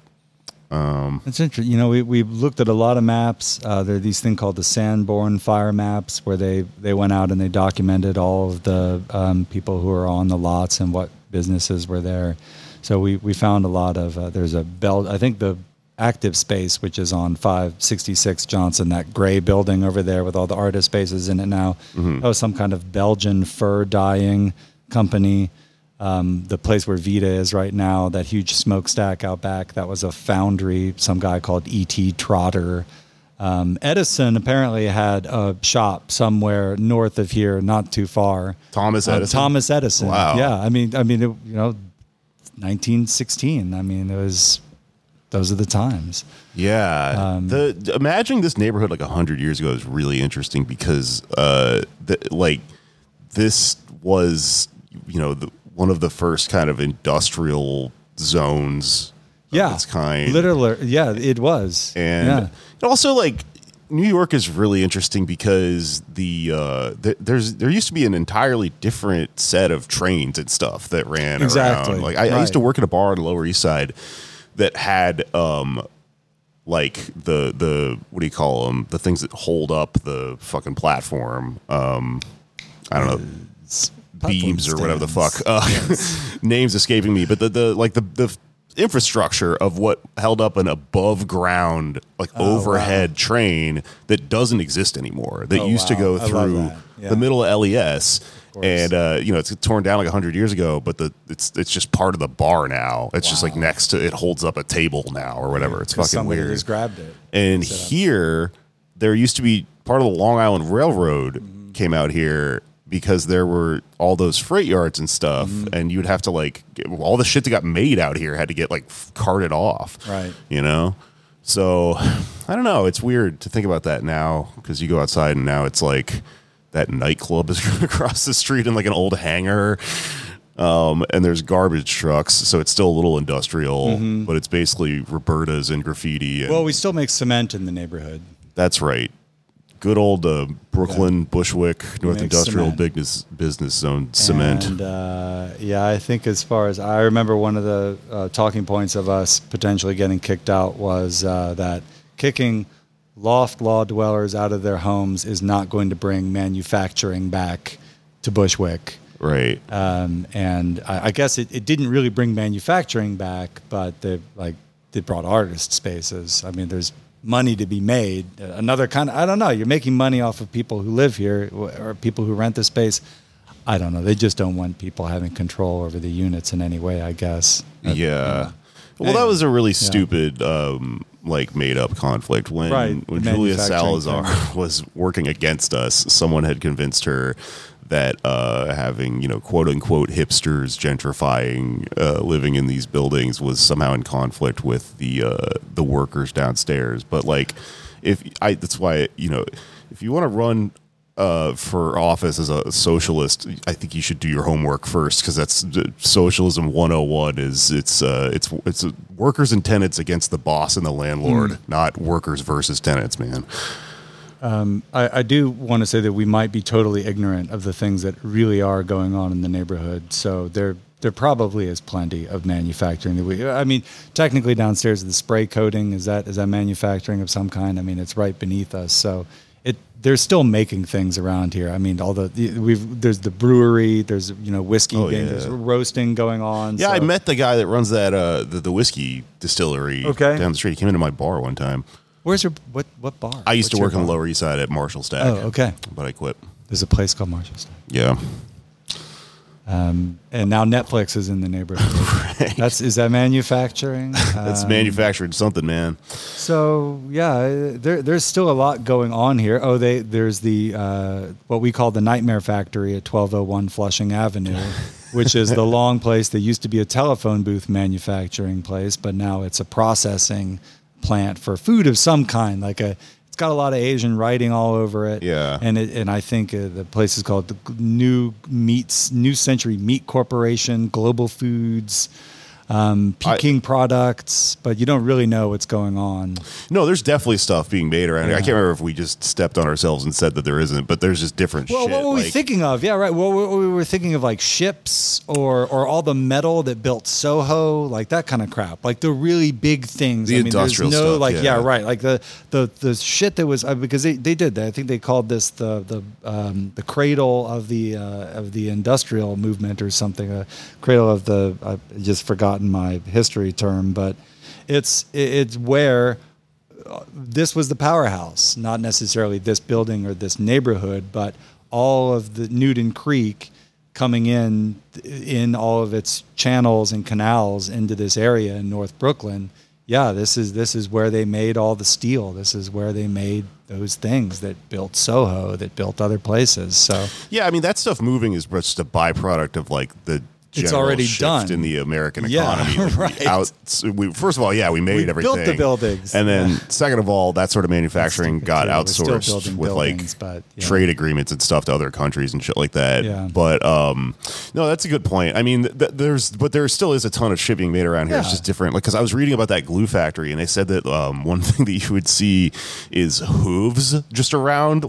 That's interesting. You know, we've looked at a lot of maps. There are these things called the Sanborn fire maps, where they went out and they documented all of the people who are on the lots and what businesses were there. So we found a lot of, there's a belt, I think the active space, which is on 566 Johnson, that gray building over there with all the artist spaces in it now. Mm-hmm. That was some kind of Belgian fur dyeing company. The place where Vita is right now, that huge smokestack out back, that was a foundry, some guy called E.T. Trotter. Edison apparently had a shop somewhere north of here, not too far. Thomas Edison. Thomas Edison. Wow. Yeah. I mean, it, 1916. I mean, it was, those are the times. Yeah. Imagining this neighborhood like 100 years ago is really interesting because, this was, one of the first kind of industrial zones of its kind. Literally, yeah, it was. And also, New York is really interesting because there used to be an entirely different set of trains and stuff that ran around. Like I used to work at a bar on the Lower East Side that had the what do you call them? The things that hold up the fucking platform. I don't know. Beams or whatever the fuck names escaping me, but the infrastructure of what held up an above ground overhead train that doesn't exist anymore that used to go through the middle of LES, and it's torn down 100 years ago, but it's just part of the bar now. It's just next to it, holds up a table now or whatever. It's fucking weird. Just grabbed it. And here there used to be part of the Long Island Railroad came out here, because there were all those freight yards and stuff, and you'd have to all the shit that got made out here had to get carted off. Right. So I don't know. It's weird to think about that now, because you go outside and now it's that nightclub is across the street in an old hangar. And there's garbage trucks, so it's still a little industrial, but it's basically Roberta's and graffiti. Well, we still make cement in the neighborhood. That's right. Good old Brooklyn, Bushwick, North Industrial Business Zone cement. And, I think as far as I remember, one of the talking points of us potentially getting kicked out was that kicking loft law dwellers out of their homes is not going to bring manufacturing back to Bushwick. Right. And I guess it didn't really bring manufacturing back, but they brought artist spaces. I mean, there's money to be made. Another kind of, I don't know, you're making money off of people who live here or people who rent the space. I don't know. They just don't want people having control over the units in any way, I guess. That was a really stupid, made up conflict. When Julia Salazar was working against us, someone had convinced her that having, quote unquote hipsters gentrifying living in these buildings was somehow in conflict with the workers downstairs. But that's why, if you want to run for office as a socialist, I think you should do your homework first, because that's socialism 101 is it's workers and tenants against the boss and the landlord, not workers versus tenants, man. I do want to say that we might be totally ignorant of the things that really are going on in the neighborhood. So there probably is plenty of manufacturing that technically downstairs the spray coating is that manufacturing of some kind? I mean, it's right beneath us. So they're still making things around here. I mean, there's the brewery, there's whiskey, there's roasting going on. Yeah, so. I met the guy that runs that the whiskey distillery down the street. He came into my bar one time. Where's your what bar? I used to work on the Lower East Side at Marshall Stack. Oh, okay. But I quit. There's a place called Marshall Stack. Yeah. And now Netflix is in the neighborhood. Right. Is that manufacturing? That's manufacturing something, man. So yeah, there's still a lot going on here. Oh, there's the what we call the Nightmare Factory at 1201 Flushing Avenue, which is the long place that used to be a telephone booth manufacturing place, but now it's a processing plant for food of some kind. It's got a lot of Asian writing all over it. Yeah, and I think the place is called the New Century Meat Corporation, Global Foods. peaking products, but you don't really know what's going on. No, there's definitely stuff being made around here. I can't remember if we just stepped on ourselves and said that there isn't, but there's just different shit. Well, what were we thinking of? Yeah, right. Well, we were thinking of like ships or all the metal that built Soho, like that kind of crap. Like the really big things. The industrial stuff. Like the shit that was, because they did that. I think they called this the cradle of the industrial movement or something. A cradle of the, I just forgot my history term, but it's where this was the powerhouse, not necessarily this building or this neighborhood, but all of the Newton Creek coming in all of its channels and canals into this area in North Brooklyn. Yeah, this is where they made all the steel. This is where they made those things that built Soho, that built other places. So yeah, I mean that stuff moving is just a byproduct of like the it's already shift done in the American economy. Yeah, like right. First of all, we made everything. Built the buildings, and then second of all, that sort of manufacturing got outsourced with buildings, trade agreements and stuff to other countries and shit like that. Yeah. But no, that's a good point. I mean, there still is a ton of shit being made around here. Yeah. It's just different. Like, because I was reading about that glue factory, and they said that one thing that you would see is hooves just around,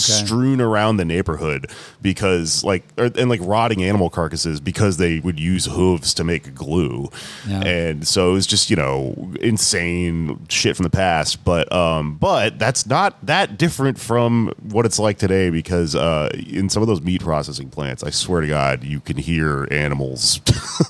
strewn around the neighborhood, because like rotting animal carcasses because they would use hooves to make glue. Yeah. And so it was just, insane shit from the past. But that's not that different from what it's like today, because in some of those meat processing plants, I swear to God, you can hear animals.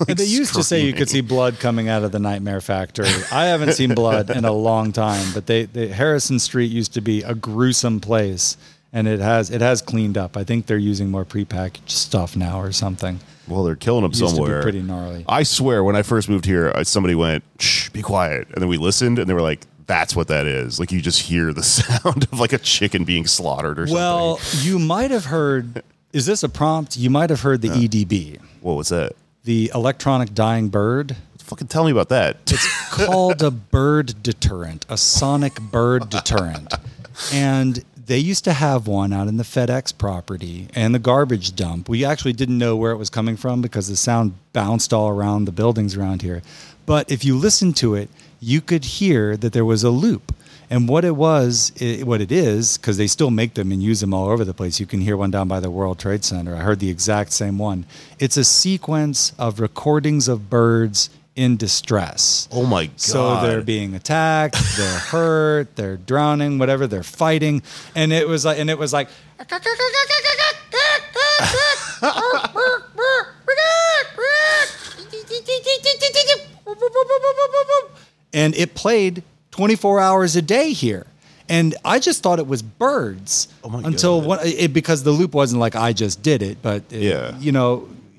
They used to say you could see blood coming out of the Nightmare Factory. I haven't seen blood in a long time, but Harrison Street used to be a gruesome place. And it has cleaned up. I think they're using more prepackaged stuff now or something. Well, they're killing them somewhere. It used to be pretty gnarly. I swear, when I first moved here, somebody went, "Shh, be quiet," and then we listened, and they were like, "That's what that is." Like you just hear the sound of like a chicken being slaughtered or something. Well, you might have heard. Is this a prompt? You might have heard the EDB. What was that? The electronic dying bird. Fucking tell me about that. It's called a bird deterrent, a sonic bird deterrent, and. They used to have one out in the FedEx property and the garbage dump. We actually didn't know where it was coming from because the sound bounced all around the buildings around here. But if you listened to it, you could hear that there was a loop. And what it is, because they still make them and use them all over the place. You can hear one down by the World Trade Center. I heard the exact same one. It's a sequence of recordings of birds in distress. Oh my God. So they're being attacked, they're hurt, they're drowning, whatever, they're fighting. And it was like and it played 24 hours a day here. And I just thought it was birds because the loop wasn't like I just did it, but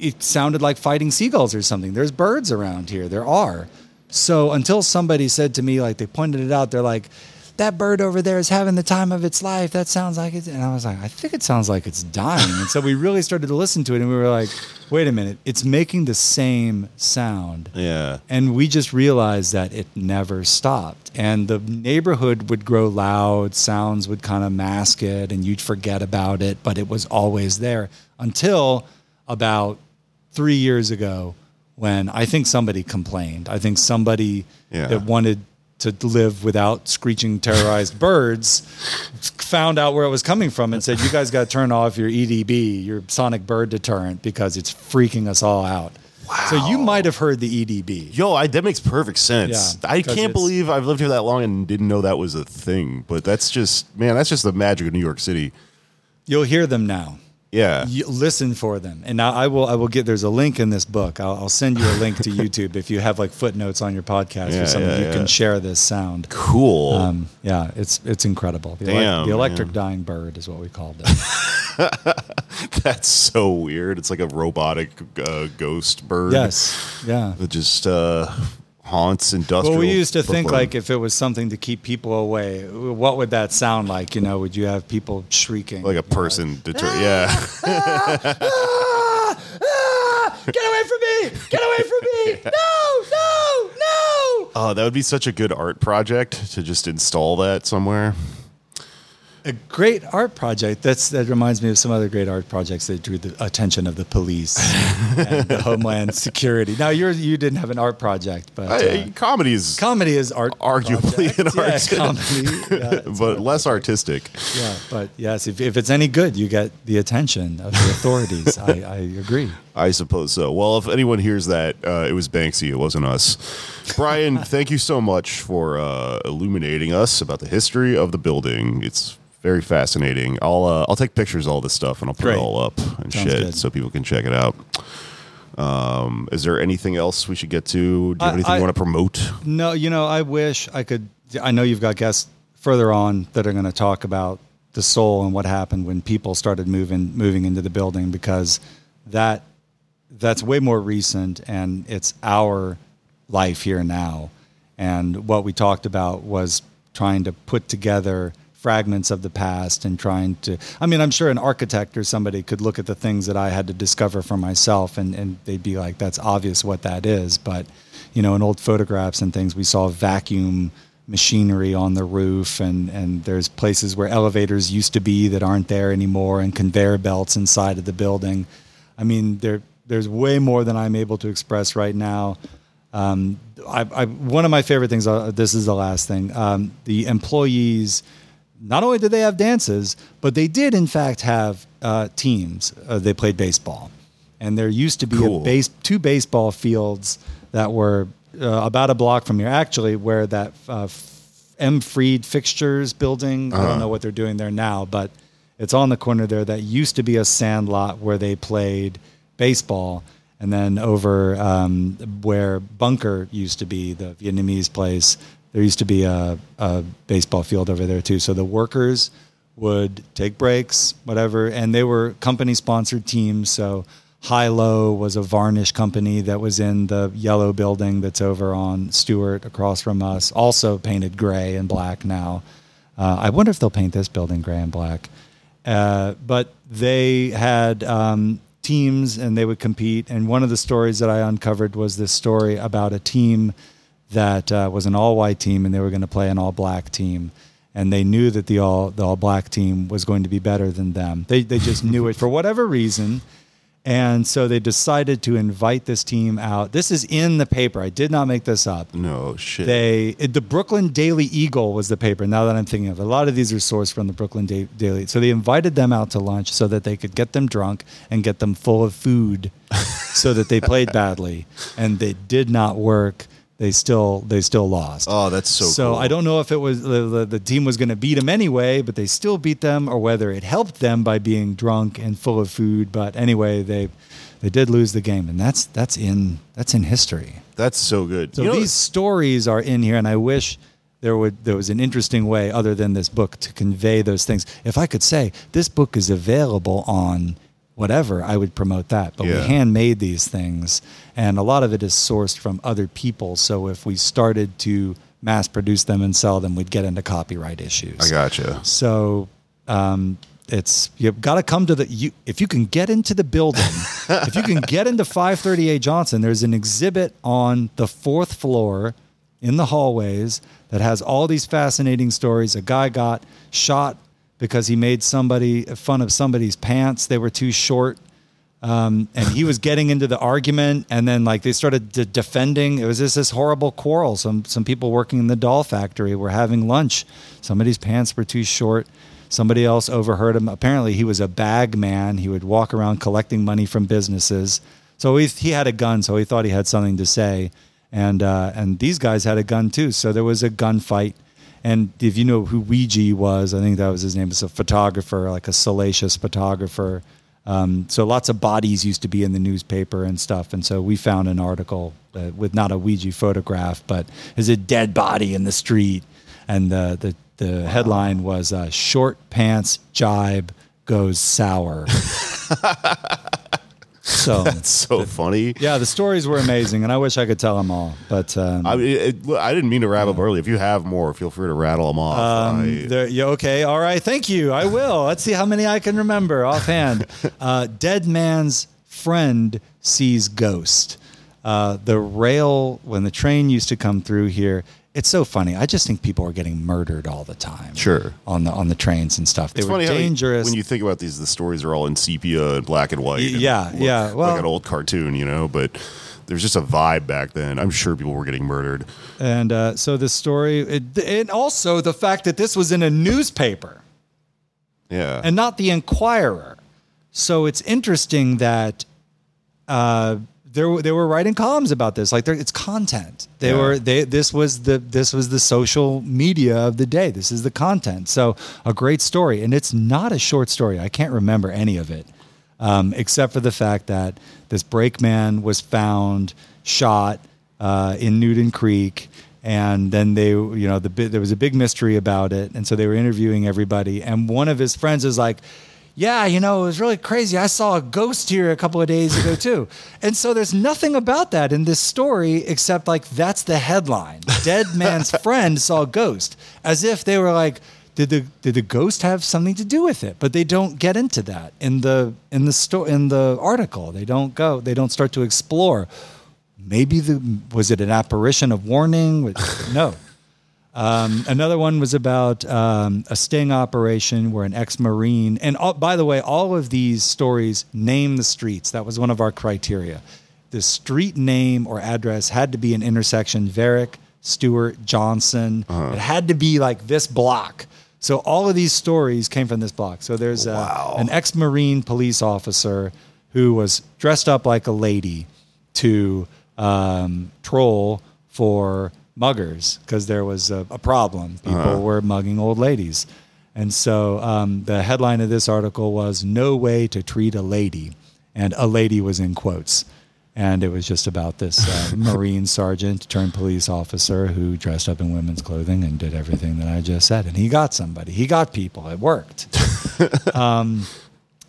it sounded like fighting seagulls or something. There's birds around here. There are. So until somebody said to me, like they pointed it out, they're like, that bird over there is having the time of its life. That sounds like it. And I was like, I think it sounds like it's dying. And so we really started to listen to it and we were like, wait a minute, it's making the same sound. Yeah. And we just realized that it never stopped. And the neighborhood would grow loud. Sounds would kind of mask it and you'd forget about it. But it was always there until about 3 years ago, when I think somebody complained. I think somebody that wanted to live without screeching terrorized birds found out where it was coming from and said, you guys got to turn off your EDB, your sonic bird deterrent, because it's freaking us all out. Wow. So you might have heard the EDB. That makes perfect sense. Yeah, I can't believe I've lived here that long and didn't know that was a thing. But that's just the magic of New York City. You'll hear them now. Yeah. You listen for them. And now I will get, there's a link in this book. I'll send you a link to YouTube if you have like footnotes on your podcast or something. You can share this sound. Cool. It's incredible. The electric dying bird is what we called it. That's so weird. It's like a robotic ghost bird. Yes. Yeah. It just haunts industrial. Well, we used to think like if it was something to keep people away, what would that sound like? Would you have people shrieking? Like a person get away from me! Get away from me! No! No! No! That would be such a good art project to just install that somewhere. a great art project. That reminds me of some other great art projects that drew the attention of the police and the Homeland Security. Now, you didn't have an art project, but comedy is art, arguably project. An art comedy, but less artistic. Yeah, but yes, if it's any good, you get the attention of the authorities. I agree. I suppose so. Well, if anyone hears that, it was Banksy. It wasn't us. Bryan, thank you so much for illuminating us about the history of the building. It's very fascinating. I'll take pictures of all this stuff, and I'll put it all up and so people can check it out. Is there anything else we should get to? Do you have anything you want to promote? No, I wish I could. I know you've got guests further on that are going to talk about the soul and what happened when people started moving into the building, because that's way more recent, and it's our life here now. And what we talked about was trying to put together fragments of the past and trying to, I'm sure an architect or somebody could look at the things that I had to discover for myself and they'd be like, that's obvious what that is. But, in old photographs and things, we saw vacuum machinery on the roof and there's places where elevators used to be that aren't there anymore and conveyor belts inside of the building. There's way more than I'm able to express right now. One of my favorite things, this is the last thing, the employees, not only did they have dances, but they did, in fact, have teams. They played baseball. And there used to be two baseball fields that were about a block from here, actually, where that M. Freed Fixtures building, I don't know what they're doing there now, but it's on the corner there. That used to be a sand lot where they played baseball. And then over where Bunker used to be, the Vietnamese place, there used to be a baseball field over there too. So the workers would take breaks, whatever, and they were company-sponsored teams. So Hi-Lo was a varnish company that was in the yellow building that's over on Stewart across from us, also painted gray and black now. I wonder if they'll paint this building gray and black. But they had... teams, and they would compete. And one of the stories that I uncovered was this story about a team that was an all-white team, and they were going to play an all-black team. And they knew that the all-black team was going to be better than them. They just knew it for whatever reason. And so they decided to invite this team out. This is in the paper. I did not make this up. No shit. The Brooklyn Daily Eagle was the paper. Now that I'm thinking of it, a lot of these are sourced from the Brooklyn Daily. So they invited them out to lunch so that they could get them drunk and get them full of food so that they played badly. And they did not work. They still lost. Oh, that's so cool. I don't know if it was the team was going to beat them anyway, but they still beat them, or whether it helped them by being drunk and full of food. But anyway, they did lose the game, and that's in history. That's so good. So these stories are in here, and I wish there was an interesting way other than this book to convey those things. If I could say this book is available on whatever, I would promote that. But we handmade these things, and a lot of it is sourced from other people. So if we started to mass produce them and sell them, we'd get into copyright issues. I gotcha. So you've got to come to if you can get into the building, if you can get into 538 Johnson, there's an exhibit on the 4th floor in the hallways that has all these fascinating stories. A guy got shot because he made fun of somebody's pants. They were too short. And he was getting into the argument, and then they started defending. It was just this horrible quarrel. Some people working in the doll factory were having lunch. Somebody's pants were too short. Somebody else overheard him. Apparently he was a bag man. He would walk around collecting money from businesses. So he had a gun, so he thought he had something to say. And these guys had a gun too. So there was a gunfight. And if you know who Weegee was, I think that was his name. It's a photographer, like a salacious photographer. So lots of bodies used to be in the newspaper and stuff. And so we found an article with not a Weegee photograph, but there's a dead body in the street. And the headline was "Short Pants Jibe Goes Sour." So that's funny. Yeah, the stories were amazing, and I wish I could tell them all. But I didn't mean to wrap up early. If you have more, feel free to rattle them off. Okay, all right, thank you. I will. Let's see how many I can remember offhand. Dead man's friend sees ghost. The rail, when the train used to come through here, It's so funny. I just think people are getting murdered all the time. Sure. On the trains and stuff. It's funny dangerous. How when you think about these, the stories are all in sepia and black and white. Yeah. Well, like an old cartoon, you know, but there's just a vibe back then. I'm sure people were getting murdered. And so the story, and also the fact that this was in a newspaper. Yeah. And not the Enquirer. So it's interesting that they were writing columns about this. Like it's content. This was the social media of the day. This is the content. So a great story, and it's not a short story. I can't remember any of it, except for the fact that this brakeman was found shot in Newton Creek. And then there was a big mystery about it. And so they were interviewing everybody. And one of his friends is like, yeah, you know, it was really crazy. I saw a ghost here a couple of days ago, too. And so there's nothing about that in this story, except like, that's the headline. Dead man's friend saw a ghost, as if they were like, did the ghost have something to do with it? But they don't get into that in the article. They don't start to explore. Maybe was it an apparition of warning? No. Another one was about a sting operation where an ex-Marine, and by the way, all of these stories name the streets. That was one of our criteria. The street name or address had to be an intersection, Varick, Stewart, Johnson. Uh-huh. It had to be like this block. So all of these stories came from this block. So there's an ex-Marine police officer who was dressed up like a lady to troll for muggers, because there was a problem. People were mugging old ladies. And so the headline of this article was "No Way to Treat a Lady," and a lady was in quotes. And it was just about this Marine sergeant turned police officer who dressed up in women's clothing and did everything that I just said. And he got somebody. He got people. It worked.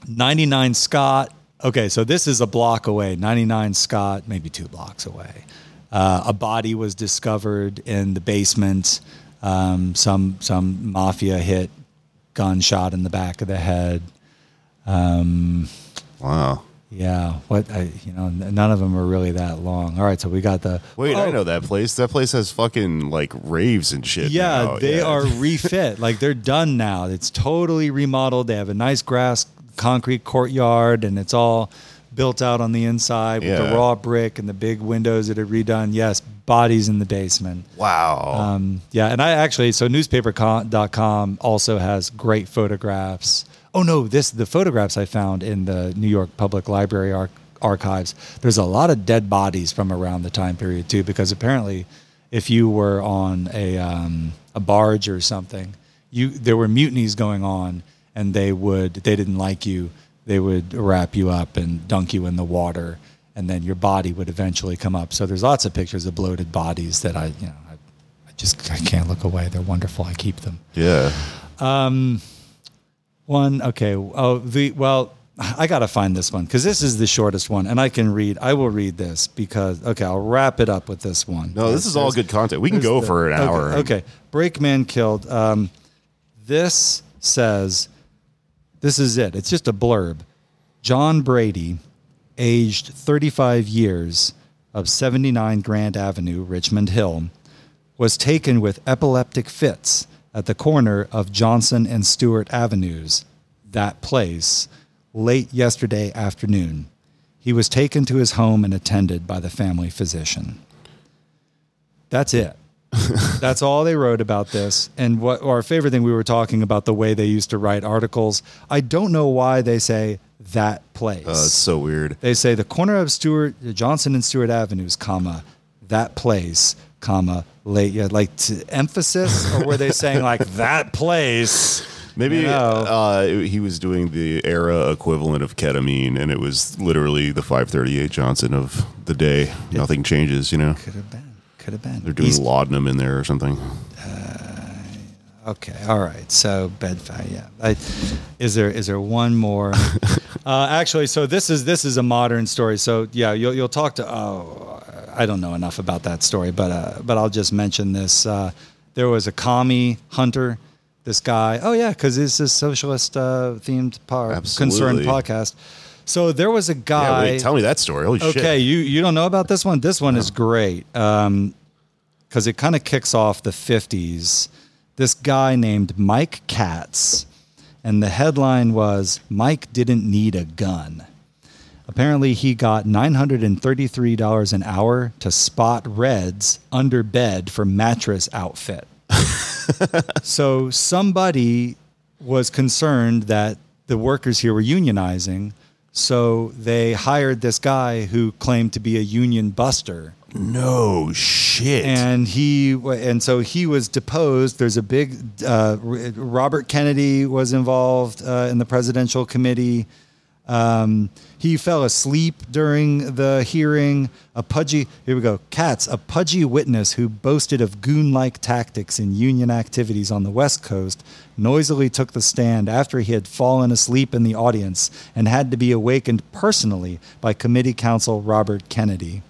99 Scott. Okay, so this is a block away. 99 Scott, maybe 2 blocks away. A body was discovered in the basement. Some mafia hit, gunshot in the back of the head. Wow. Yeah. None of them are really that long. All right, so we got the. Wait, I know that place. That place has fucking like raves and shit. Yeah, now. They are refit. Like they're done now. It's totally remodeled. They have a nice concrete courtyard, and it's all built out on the inside with the raw brick and the big windows that are redone. Yes, bodies in the basement. Wow. And I actually, so newspaper.com also has great photographs. Oh, no, the photographs I found in the New York Public Library archives, there's a lot of dead bodies from around the time period, too, because apparently if you were on a barge or something, there were mutinies going on, and they didn't like you. They would wrap you up and dunk you in the water, and then your body would eventually come up. So there's lots of pictures of bloated bodies that I can't look away. They're wonderful. I keep them. Yeah. I got to find this one, because this is the shortest one, and I will read this because, okay, I'll wrap it up with this one. No, this is all good content. We can go for an hour. Okay. Brakeman killed. This says... This is it. It's just a blurb. John Brady, aged 35 years, of 79 Grand Avenue, Richmond Hill, was taken with epileptic fits at the corner of Johnson and Stewart Avenues, that place, late yesterday afternoon. He was taken to his home and attended by the family physician. That's it. That's all they wrote about this. And what our favorite thing, we were talking about the way they used to write articles. I don't know why they say that place. It's so weird. They say the corner of Johnson and Stewart Avenues, comma, that place, comma, late. Yeah, like to emphasis, or were they saying like that place? Maybe he was doing the era equivalent of ketamine, and it was literally the 538 Johnson of the day. Nothing changes, you know. Could have been. They're doing laudanum in there or something. Okay, all right. So Bedford, yeah. Is there one more? Actually, so this is a modern story. So yeah, you'll talk to. Oh, I don't know enough about that story, but I'll just mention this. There was a commie hunter. This guy. Oh yeah, because it's a socialist themed concerned podcast. So there was a guy. Yeah, wait, tell me that story. Holy shit. Okay, you don't know about this one? This one is great. because it kind of kicks off the 50s. This guy named Mike Katz, and the headline was, Mike didn't need a gun. Apparently, he got $933 an hour to spot reds under bed for mattress outfit. So somebody was concerned that the workers here were unionizing, so they hired this guy who claimed to be a union buster. No shit. And so he was deposed. There's a big Robert Kennedy was involved in the presidential committee. He fell asleep during the hearing. A pudgy witness who boasted of goon-like tactics in union activities on the West Coast noisily took the stand after he had fallen asleep in the audience and had to be awakened personally by committee counsel Robert Kennedy.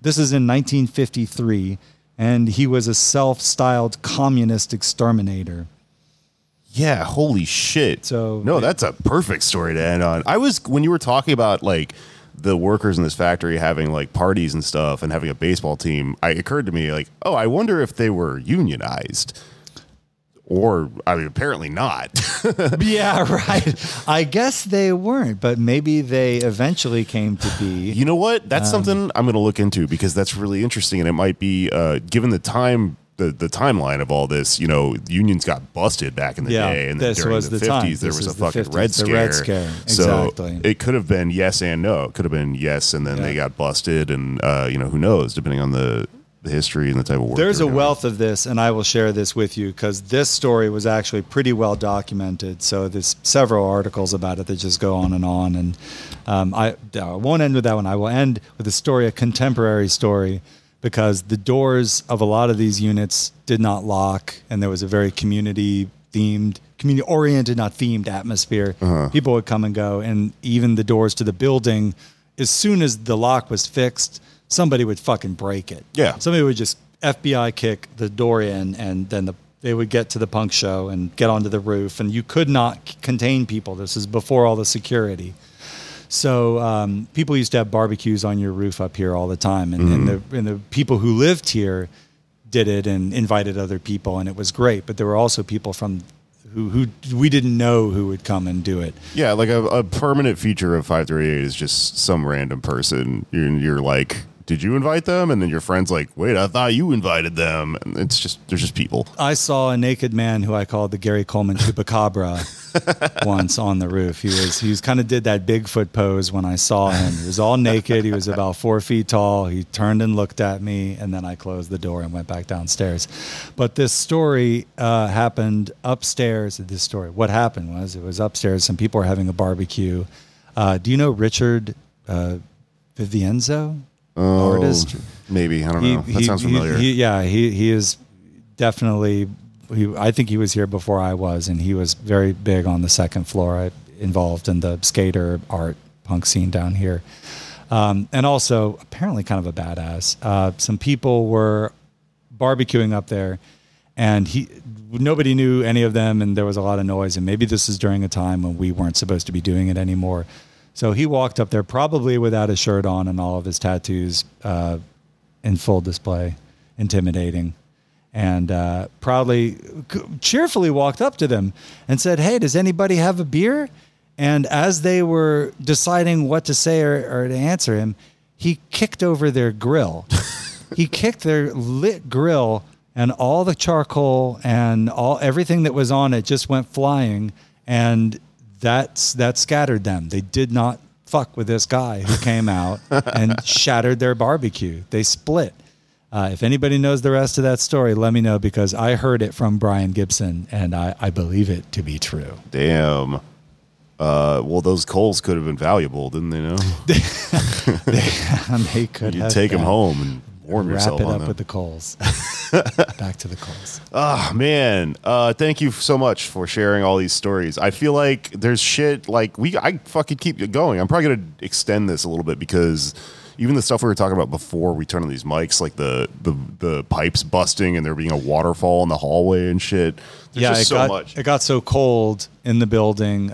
This is in 1953, and he was a self-styled communist exterminator. Yeah, holy shit. That's a perfect story to end on. When you were talking about like the workers in this factory having like parties and stuff and having a baseball team, it occurred to me like, oh, I wonder if they were unionized. Or, I mean, apparently not. Yeah, right. I guess they weren't, but maybe they eventually came to be. You know what? That's something I'm going to look into because that's really interesting, and it might be, given the time, the timeline of all this, you know, unions got busted back in the day, and this during was the 50s, time. There was a fucking Red Scare. The Red Scare, exactly. So it could have been yes and no. It could have been yes, and then they got busted, and, you know, who knows, depending on the history and the type of work. There's a wealth of this, and I will share this with you because this story was actually pretty well documented. So there's several articles about it that just go on. And I won't end with that one. I will end with a contemporary story, because the doors of a lot of these units did not lock, and there was a very community-oriented, not themed atmosphere. Uh-huh. People would come and go, and even the doors to the building, as soon as the lock was fixed, somebody would fucking break it. Yeah. Somebody would just FBI kick the door in, and then they would get to the punk show and get onto the roof, and you could not contain people. This is before all the security. So people used to have barbecues on your roof up here all the time, and the people who lived here did it and invited other people, and it was great. But there were also people from who we didn't know who would come and do it. Yeah, like a permanent feature of 538 is just some random person. You're like, did you invite them? And then your friend's like, wait, I thought you invited them. And it's just, there's just people. I saw a naked man who I called the Gary Coleman Chupacabra once on the roof. He kind of did that Bigfoot pose when I saw him. He was all naked. He was about 4 feet tall. He turned and looked at me, and then I closed the door and went back downstairs. But this story happened upstairs. What happened was, it was upstairs. Some people were having a barbecue. Do you know Richard Vivienzo? Oh, artist? Maybe. I don't know. That sounds familiar. He is definitely... I think he was here before I was, and he was very big on the second floor, involved in the skater art punk scene down here. And also, apparently kind of a badass. Some people were barbecuing up there, and nobody knew any of them, and there was a lot of noise, and maybe this is during a time when we weren't supposed to be doing it anymore. So he walked up there probably without a shirt on and all of his tattoos in full display, intimidating, and proudly, cheerfully walked up to them and said, hey, does anybody have a beer? And as they were deciding what to say or to answer him, he kicked over their grill. He kicked their lit grill, and all the charcoal and everything that was on it just went flying, and that scattered them. They did not fuck with this guy who came out and shattered their barbecue. They split. If anybody knows the rest of that story, let me know, because I heard it from Brian Gibson, and I believe it to be true. Damn. Well, those coals could have been valuable, didn't they? No? they could. You take them home and warm yourself on them. Wrap it up with the coals. Back to the coals. Oh, man. Thank you so much for sharing all these stories. I feel like there's shit I fucking keep it going. I'm probably going to extend this a little bit, because even the stuff we were talking about before we turned on these mics, like the pipes busting and there being a waterfall in the hallway and shit. There's just so much. It got so cold in the building.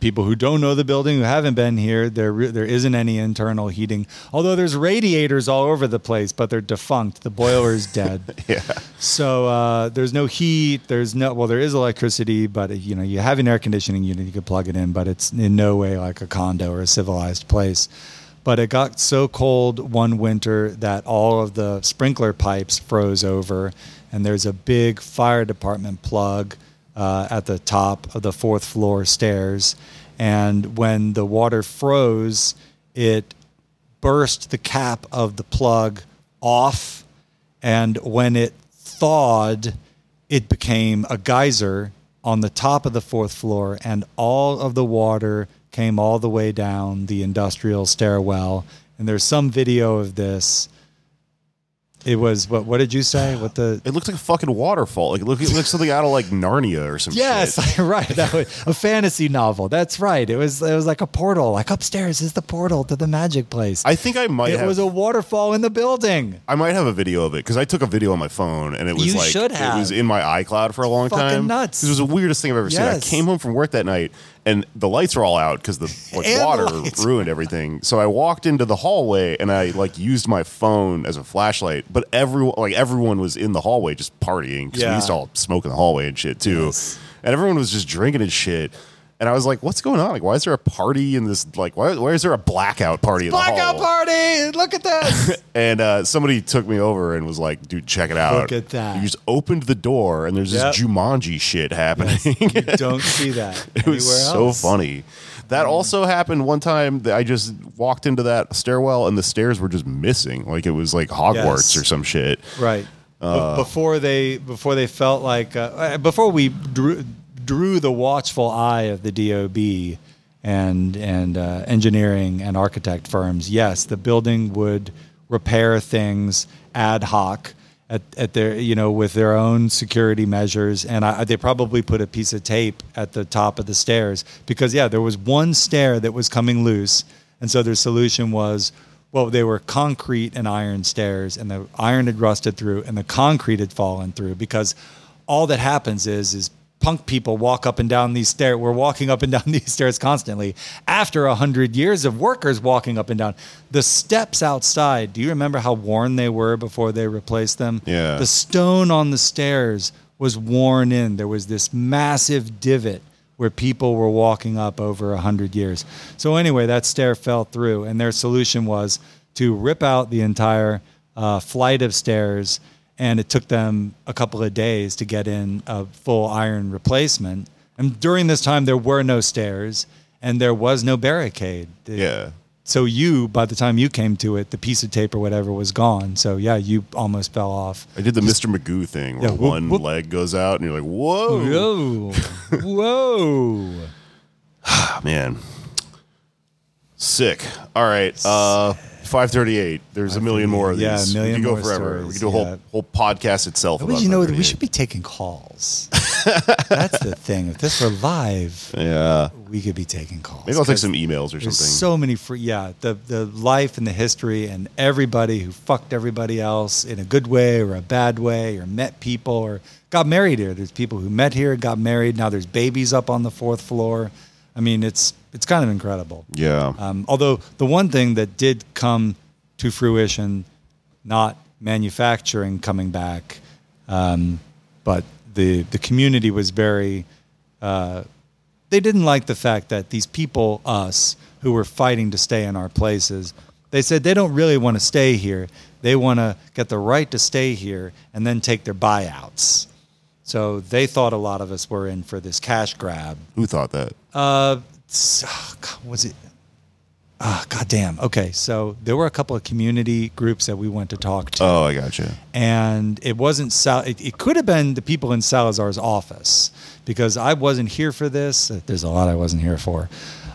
people who don't know the building, who haven't been here, there isn't any internal heating. Although there's radiators all over the place, but they're defunct. The boiler is dead. Yeah. So there's no heat. There is electricity, but you have an air conditioning unit. You could plug it in, but it's in no way like a condo or a civilized place. But it got so cold one winter that all of the sprinkler pipes froze over, and there's a big fire department plug at the top of the fourth floor stairs. And when the water froze, it burst the cap of the plug off. And when it thawed, it became a geyser on the top of the fourth floor, and all of the water came all the way down the industrial stairwell. And there's some video of this. It was, what did you say? It looks like a fucking waterfall. It looks something out of like Narnia or some shit. Yes, right. That was a fantasy novel. That's right. It was like a portal. Like upstairs is the portal to the magic place. I think I might have. It was a waterfall in the building. I might have a video of it because I took a video on my phone and it was it was in my iCloud for a long time. Fucking nuts. It was the weirdest thing I've ever seen. I came home from work that night and the lights were all out because the water ruined everything. So I walked into the hallway and I used my phone as a flashlight. But everyone was in the hallway just partying because we used to all smoke in the hallway and shit too. Yes. And everyone was just drinking and shit. And I was like, what's going on? Why is there a party in this? Why is there a blackout party in the hall? Blackout party! Look at this! And somebody took me over and was like, dude, check it out. Look at that. You just opened the door and there's this Jumanji shit happening. Yes, you don't see that anywhere else. It was so funny. That also happened one time that I just walked into that stairwell and the stairs were just missing. It was like Hogwarts or some shit. Right. Before they felt like... before we drew the watchful eye of the DOB and engineering and architect firms, yes, the building would repair things ad hoc at their with their own security measures, and they probably put a piece of tape at the top of the stairs because there was one stair that was coming loose, and so their solution was, they were concrete and iron stairs, and the iron had rusted through and the concrete had fallen through, because all that happens is punk people walk up and down these stairs. We're walking up and down these stairs constantly. After 100 years of workers walking up and down, the steps outside, do you remember how worn they were before they replaced them? Yeah. The stone on the stairs was worn in. There was this massive divot where people were walking up over 100 years. So anyway, that stair fell through, and their solution was to rip out the entire flight of stairs. And it took them a couple of days to get in a full iron replacement. And during this time, there were no stairs and there was no barricade. So by the time you came to it, the piece of tape or whatever was gone. So you almost fell off. I did the Mr. Magoo thing where one leg goes out and you're like, whoa. Whoa. Man. Sick. All right. 538. There's a million more of these. Yeah, a million more. We could go forever. Stories. We could do a whole podcast itself. About we should be taking calls. That's the thing. If this were live, we could be taking calls. Maybe I'll take some emails or something. So many free. Yeah, the life and the history and everybody who fucked everybody else in a good way or a bad way or met people or got married here. There's people who met here, got married. Now there's babies up on the fourth floor. I mean, it's kind of incredible. Yeah. Although the one thing that did come to fruition, not manufacturing coming back, but the community was very, they didn't like the fact that these people, us, who were fighting to stay in our places, they said they don't really want to stay here. They want to get the right to stay here and then take their buyouts. So they thought a lot of us were in for this cash grab. Who thought that? Was it? Goddamn. Okay, so there were a couple of community groups that we went to talk to. Oh, I got you. And it wasn't it could have been the people in Salazar's office, because I wasn't here for this. There's a lot I wasn't here for.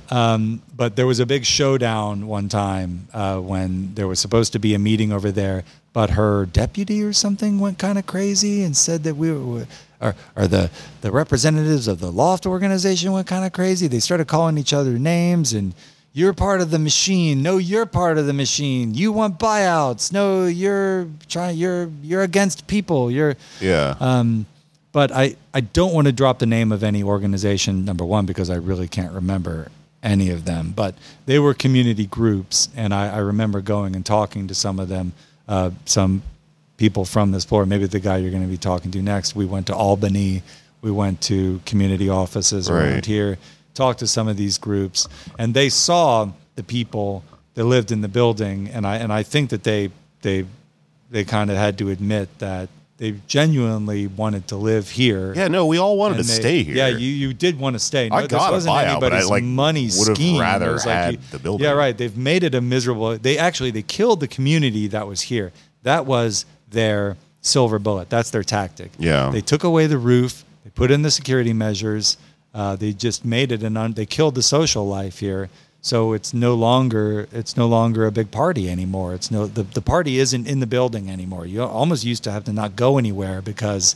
But there was a big showdown one time when there was supposed to be a meeting over there, but her deputy or something went kind of crazy and said that we were... Or the representatives of the loft organization went kind of crazy. They started calling each other names and you're part of the machine. No, you're part of the machine. You want buyouts. No, you're against people. You're But I don't want to drop the name of any organization, number one, because I really can't remember any of them. But they were community groups, and I remember going and talking to some of them, some people from this floor. Maybe the guy you're going to be talking to next. We went to Albany. We went to community offices around here, talked to some of these groups, and they saw the people that lived in the building, and I think that they kind of had to admit that they genuinely wanted to live here. Yeah, no, we all wanted to stay here. Yeah, you did want to stay. No, I got a buyout, but I money would have rather had the building. Yeah, right. They've made it a miserable. They killed the community that was here. That was their silver bullet. That's their tactic. Yeah, they took away the roof. They put in the security measures. They just made it they killed the social life here. So it's no longer a big party anymore. It's no the party isn't in the building anymore. You almost used to have to not go anywhere because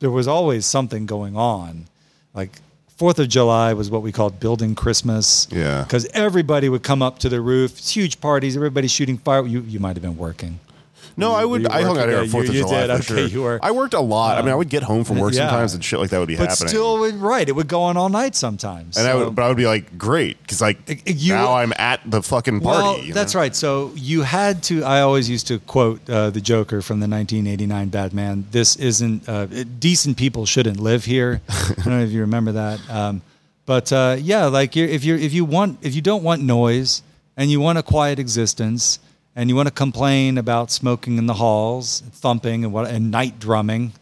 there was always something going on. Like 4th of July was what we called building Christmas. Yeah, because everybody would come up to the roof. It's huge parties. Everybody shooting fire. You might have been working. No, I hung out here on 4th of July. Did, for sure. You were. I worked a lot. I would get home from work sometimes and shit like that would be happening. But still, it would go on all night sometimes. And I would be like, great, because now I'm at the fucking party. Well, that's right. So you had to. I always used to quote the Joker from the 1989 Batman. This isn't decent. People shouldn't live here. I don't know if you remember that. If you don't want noise and you want a quiet existence. And you want to complain about smoking in the halls, thumping, and night drumming.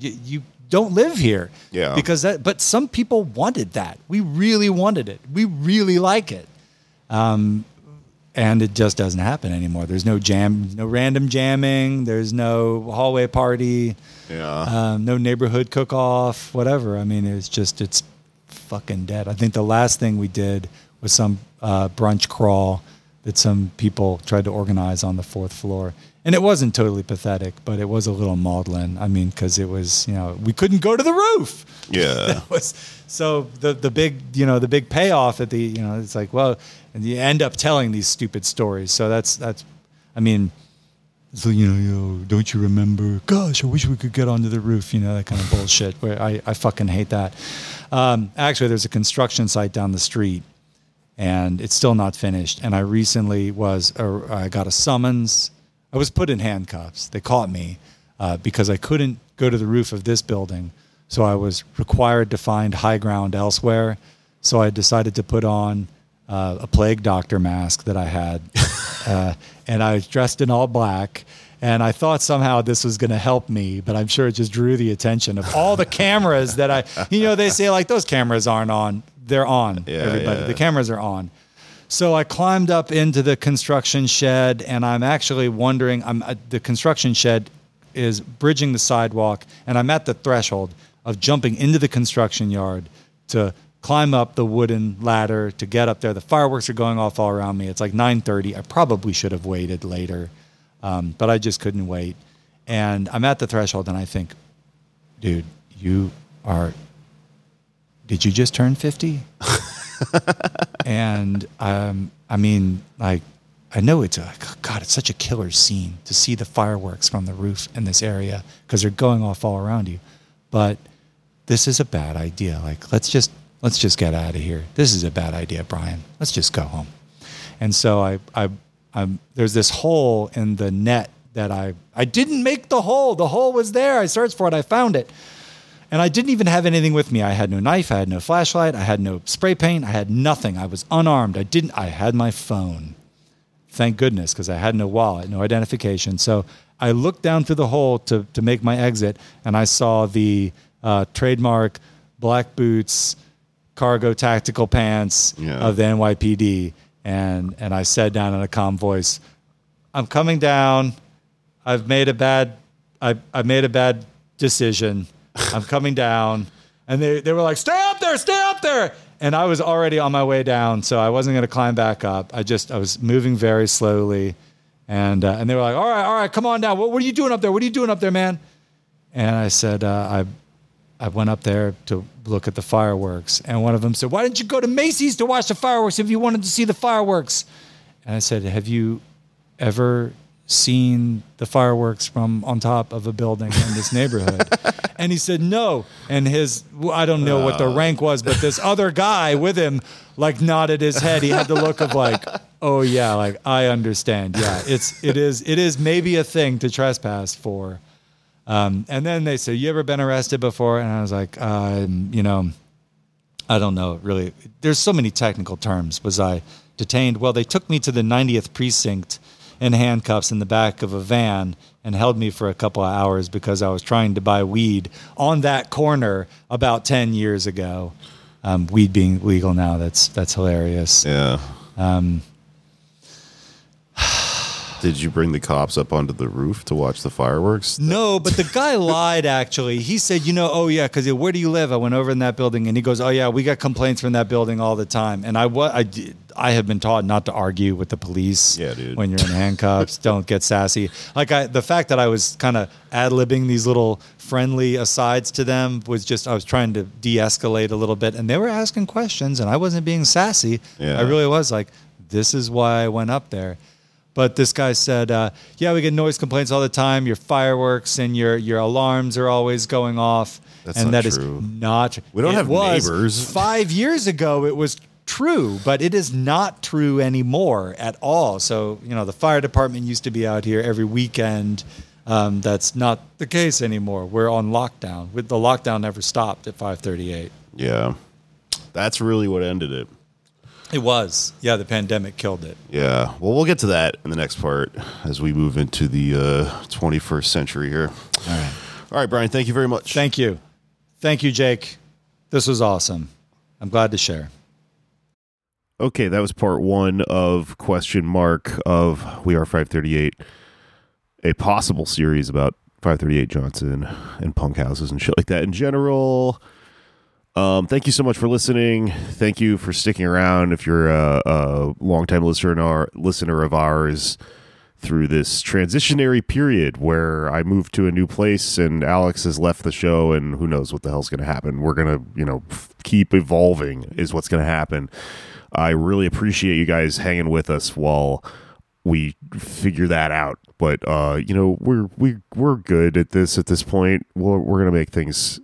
You don't live here, yeah. But some people wanted that. We really wanted it. We really like it, and it just doesn't happen anymore. There's no jam, no random jamming. There's no hallway party. Yeah. No neighborhood cook-off. Whatever. It's fucking dead. I think the last thing we did was some brunch crawl that some people tried to organize on the 4th floor. And it wasn't totally pathetic, but it was a little maudlin. Because it was, we couldn't go to the roof. Yeah. The big payoff at the, it's like, well, and you end up telling these stupid stories. So don't you remember? Gosh, I wish we could get onto the roof, that kind of bullshit. Where I fucking hate that. Actually, there's a construction site down the street. And it's still not finished. And I recently I got a summons. I was put in handcuffs. They caught me because I couldn't go to the roof of this building. So I was required to find high ground elsewhere. So I decided to put on a plague doctor mask that I had. And I was dressed in all black. And I thought somehow this was going to help me, but I'm sure it just drew the attention of all the cameras that they say like those cameras aren't on. They're on, everybody. Yeah. The cameras are on. So I climbed up into the construction shed, and I'm actually wondering, the construction shed is bridging the sidewalk, and I'm at the threshold of jumping into the construction yard to climb up the wooden ladder to get up there. The fireworks are going off all around me. It's like 9:30. I probably should have waited later, but I just couldn't wait. And I'm at the threshold, and I think, dude, did you just turn 50? And I know it's such a killer scene to see the fireworks from the roof in this area because they're going off all around you. But this is a bad idea. Like, let's just get out of here. This is a bad idea, Brian. Let's just go home. And so there's this hole in the net that I didn't make the hole. The hole was there. I searched for it. I found it. And I didn't even have anything with me. I had no knife. I had no flashlight. I had no spray paint. I had nothing. I was unarmed. I had my phone. Thank goodness, because I had no wallet, no identification. So I looked down through the hole to make my exit, and I saw the trademark black boots, cargo tactical pants of the NYPD. And I said down in a calm voice, "I'm coming down. I made a bad decision. I'm coming down." And they were like, stay up there. And I was already on my way down. So I wasn't going to climb back up. I was moving very slowly. And they were like, all right, come on down. What are you doing up there? What are you doing up there, man? And I said, I went up there to look at the fireworks. And one of them said, why didn't you go to Macy's to watch the fireworks if you wanted to see the fireworks? And I said, have you ever seen the fireworks from on top of a building in this neighborhood? And he said, no. And his, I don't know what the rank was, but this other guy with him, like, nodded his head. He had the look of like, oh yeah, like, I understand. Yeah, it is maybe a thing to trespass for. And then they said, you ever been arrested before? And I was like, I don't know, really. There's so many technical terms. Was I detained? Well, they took me to the 90th precinct in handcuffs in the back of a van and held me for a couple of hours because I was trying to buy weed on that corner about 10 years ago. Weed being legal now. That's hilarious. Yeah. Did you bring the cops up onto the roof to watch the fireworks? No, but the guy lied, actually. He said, because where do you live? I went over in that building, and he goes, oh, yeah, we got complaints from that building all the time. And I have been taught not to argue with the police when you're in handcuffs. Don't get sassy. Like, the fact that I was kind of ad-libbing these little friendly asides to them was just, I was trying to de-escalate a little bit. And they were asking questions, and I wasn't being sassy. Yeah. I really was like, this is why I went up there. But this guy said, we get noise complaints all the time. Your fireworks and your alarms are always going off. That's not true. We don't have neighbors. 5 years ago, it was true, but it is not true anymore at all. So, the fire department used to be out here every weekend. That's not the case anymore. We're on lockdown. The lockdown never stopped at 538. Yeah. That's really what ended it. It was. Yeah, the pandemic killed it. Yeah. Well, we'll get to that in the next part as we move into the 21st century here. All right, Bryan, thank you very much. Thank you. Thank you, Jake. This was awesome. I'm glad to share. Okay, that was part one of We Are 538, a possible series about 538 Johnson and punk houses and shit like that in general. Thank you so much for listening. Thank you for sticking around. If you're a longtime listener of ours through this transitionary period where I moved to a new place and Alex has left the show and who knows what the hell's going to happen. We're going to, keep evolving is what's going to happen. I really appreciate you guys hanging with us while we figure that out. But we're good at this point. We're gonna make things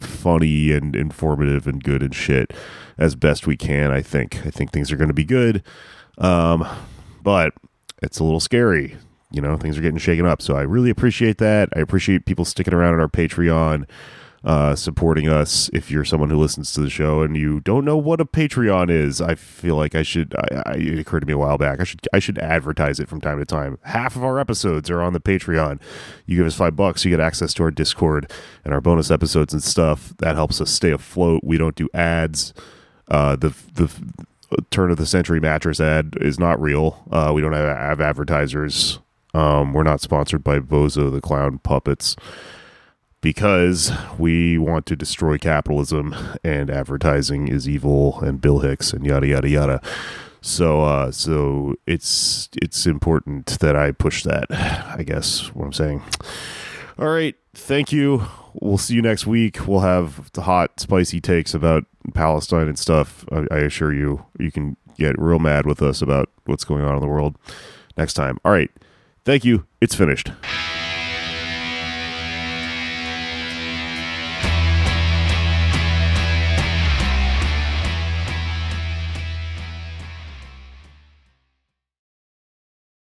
funny and informative and good and shit as best we can. I think things are gonna be good, but it's a little scary. Things are getting shaken up. So I really appreciate that. I appreciate people sticking around on our Patreon, supporting us. If you're someone who listens to the show and you don't know what a Patreon is, I feel like it occurred to me a while back, I should advertise it from time to time. Half of our episodes are on the Patreon. You give us $5, you get access to our Discord and our bonus episodes and stuff. That helps us stay afloat. We don't do ads. The turn of the century mattress ad is not real. We don't have advertisers. We're not sponsored by Bozo the Clown puppets, because we want to destroy capitalism and advertising is evil and Bill Hicks and yada, yada, yada. So it's important that I push that, I guess, what I'm saying. All right. Thank you. We'll see you next week. We'll have the hot, spicy takes about Palestine and stuff. I assure you, you can get real mad with us about what's going on in the world next time. All right. Thank you. It's finished.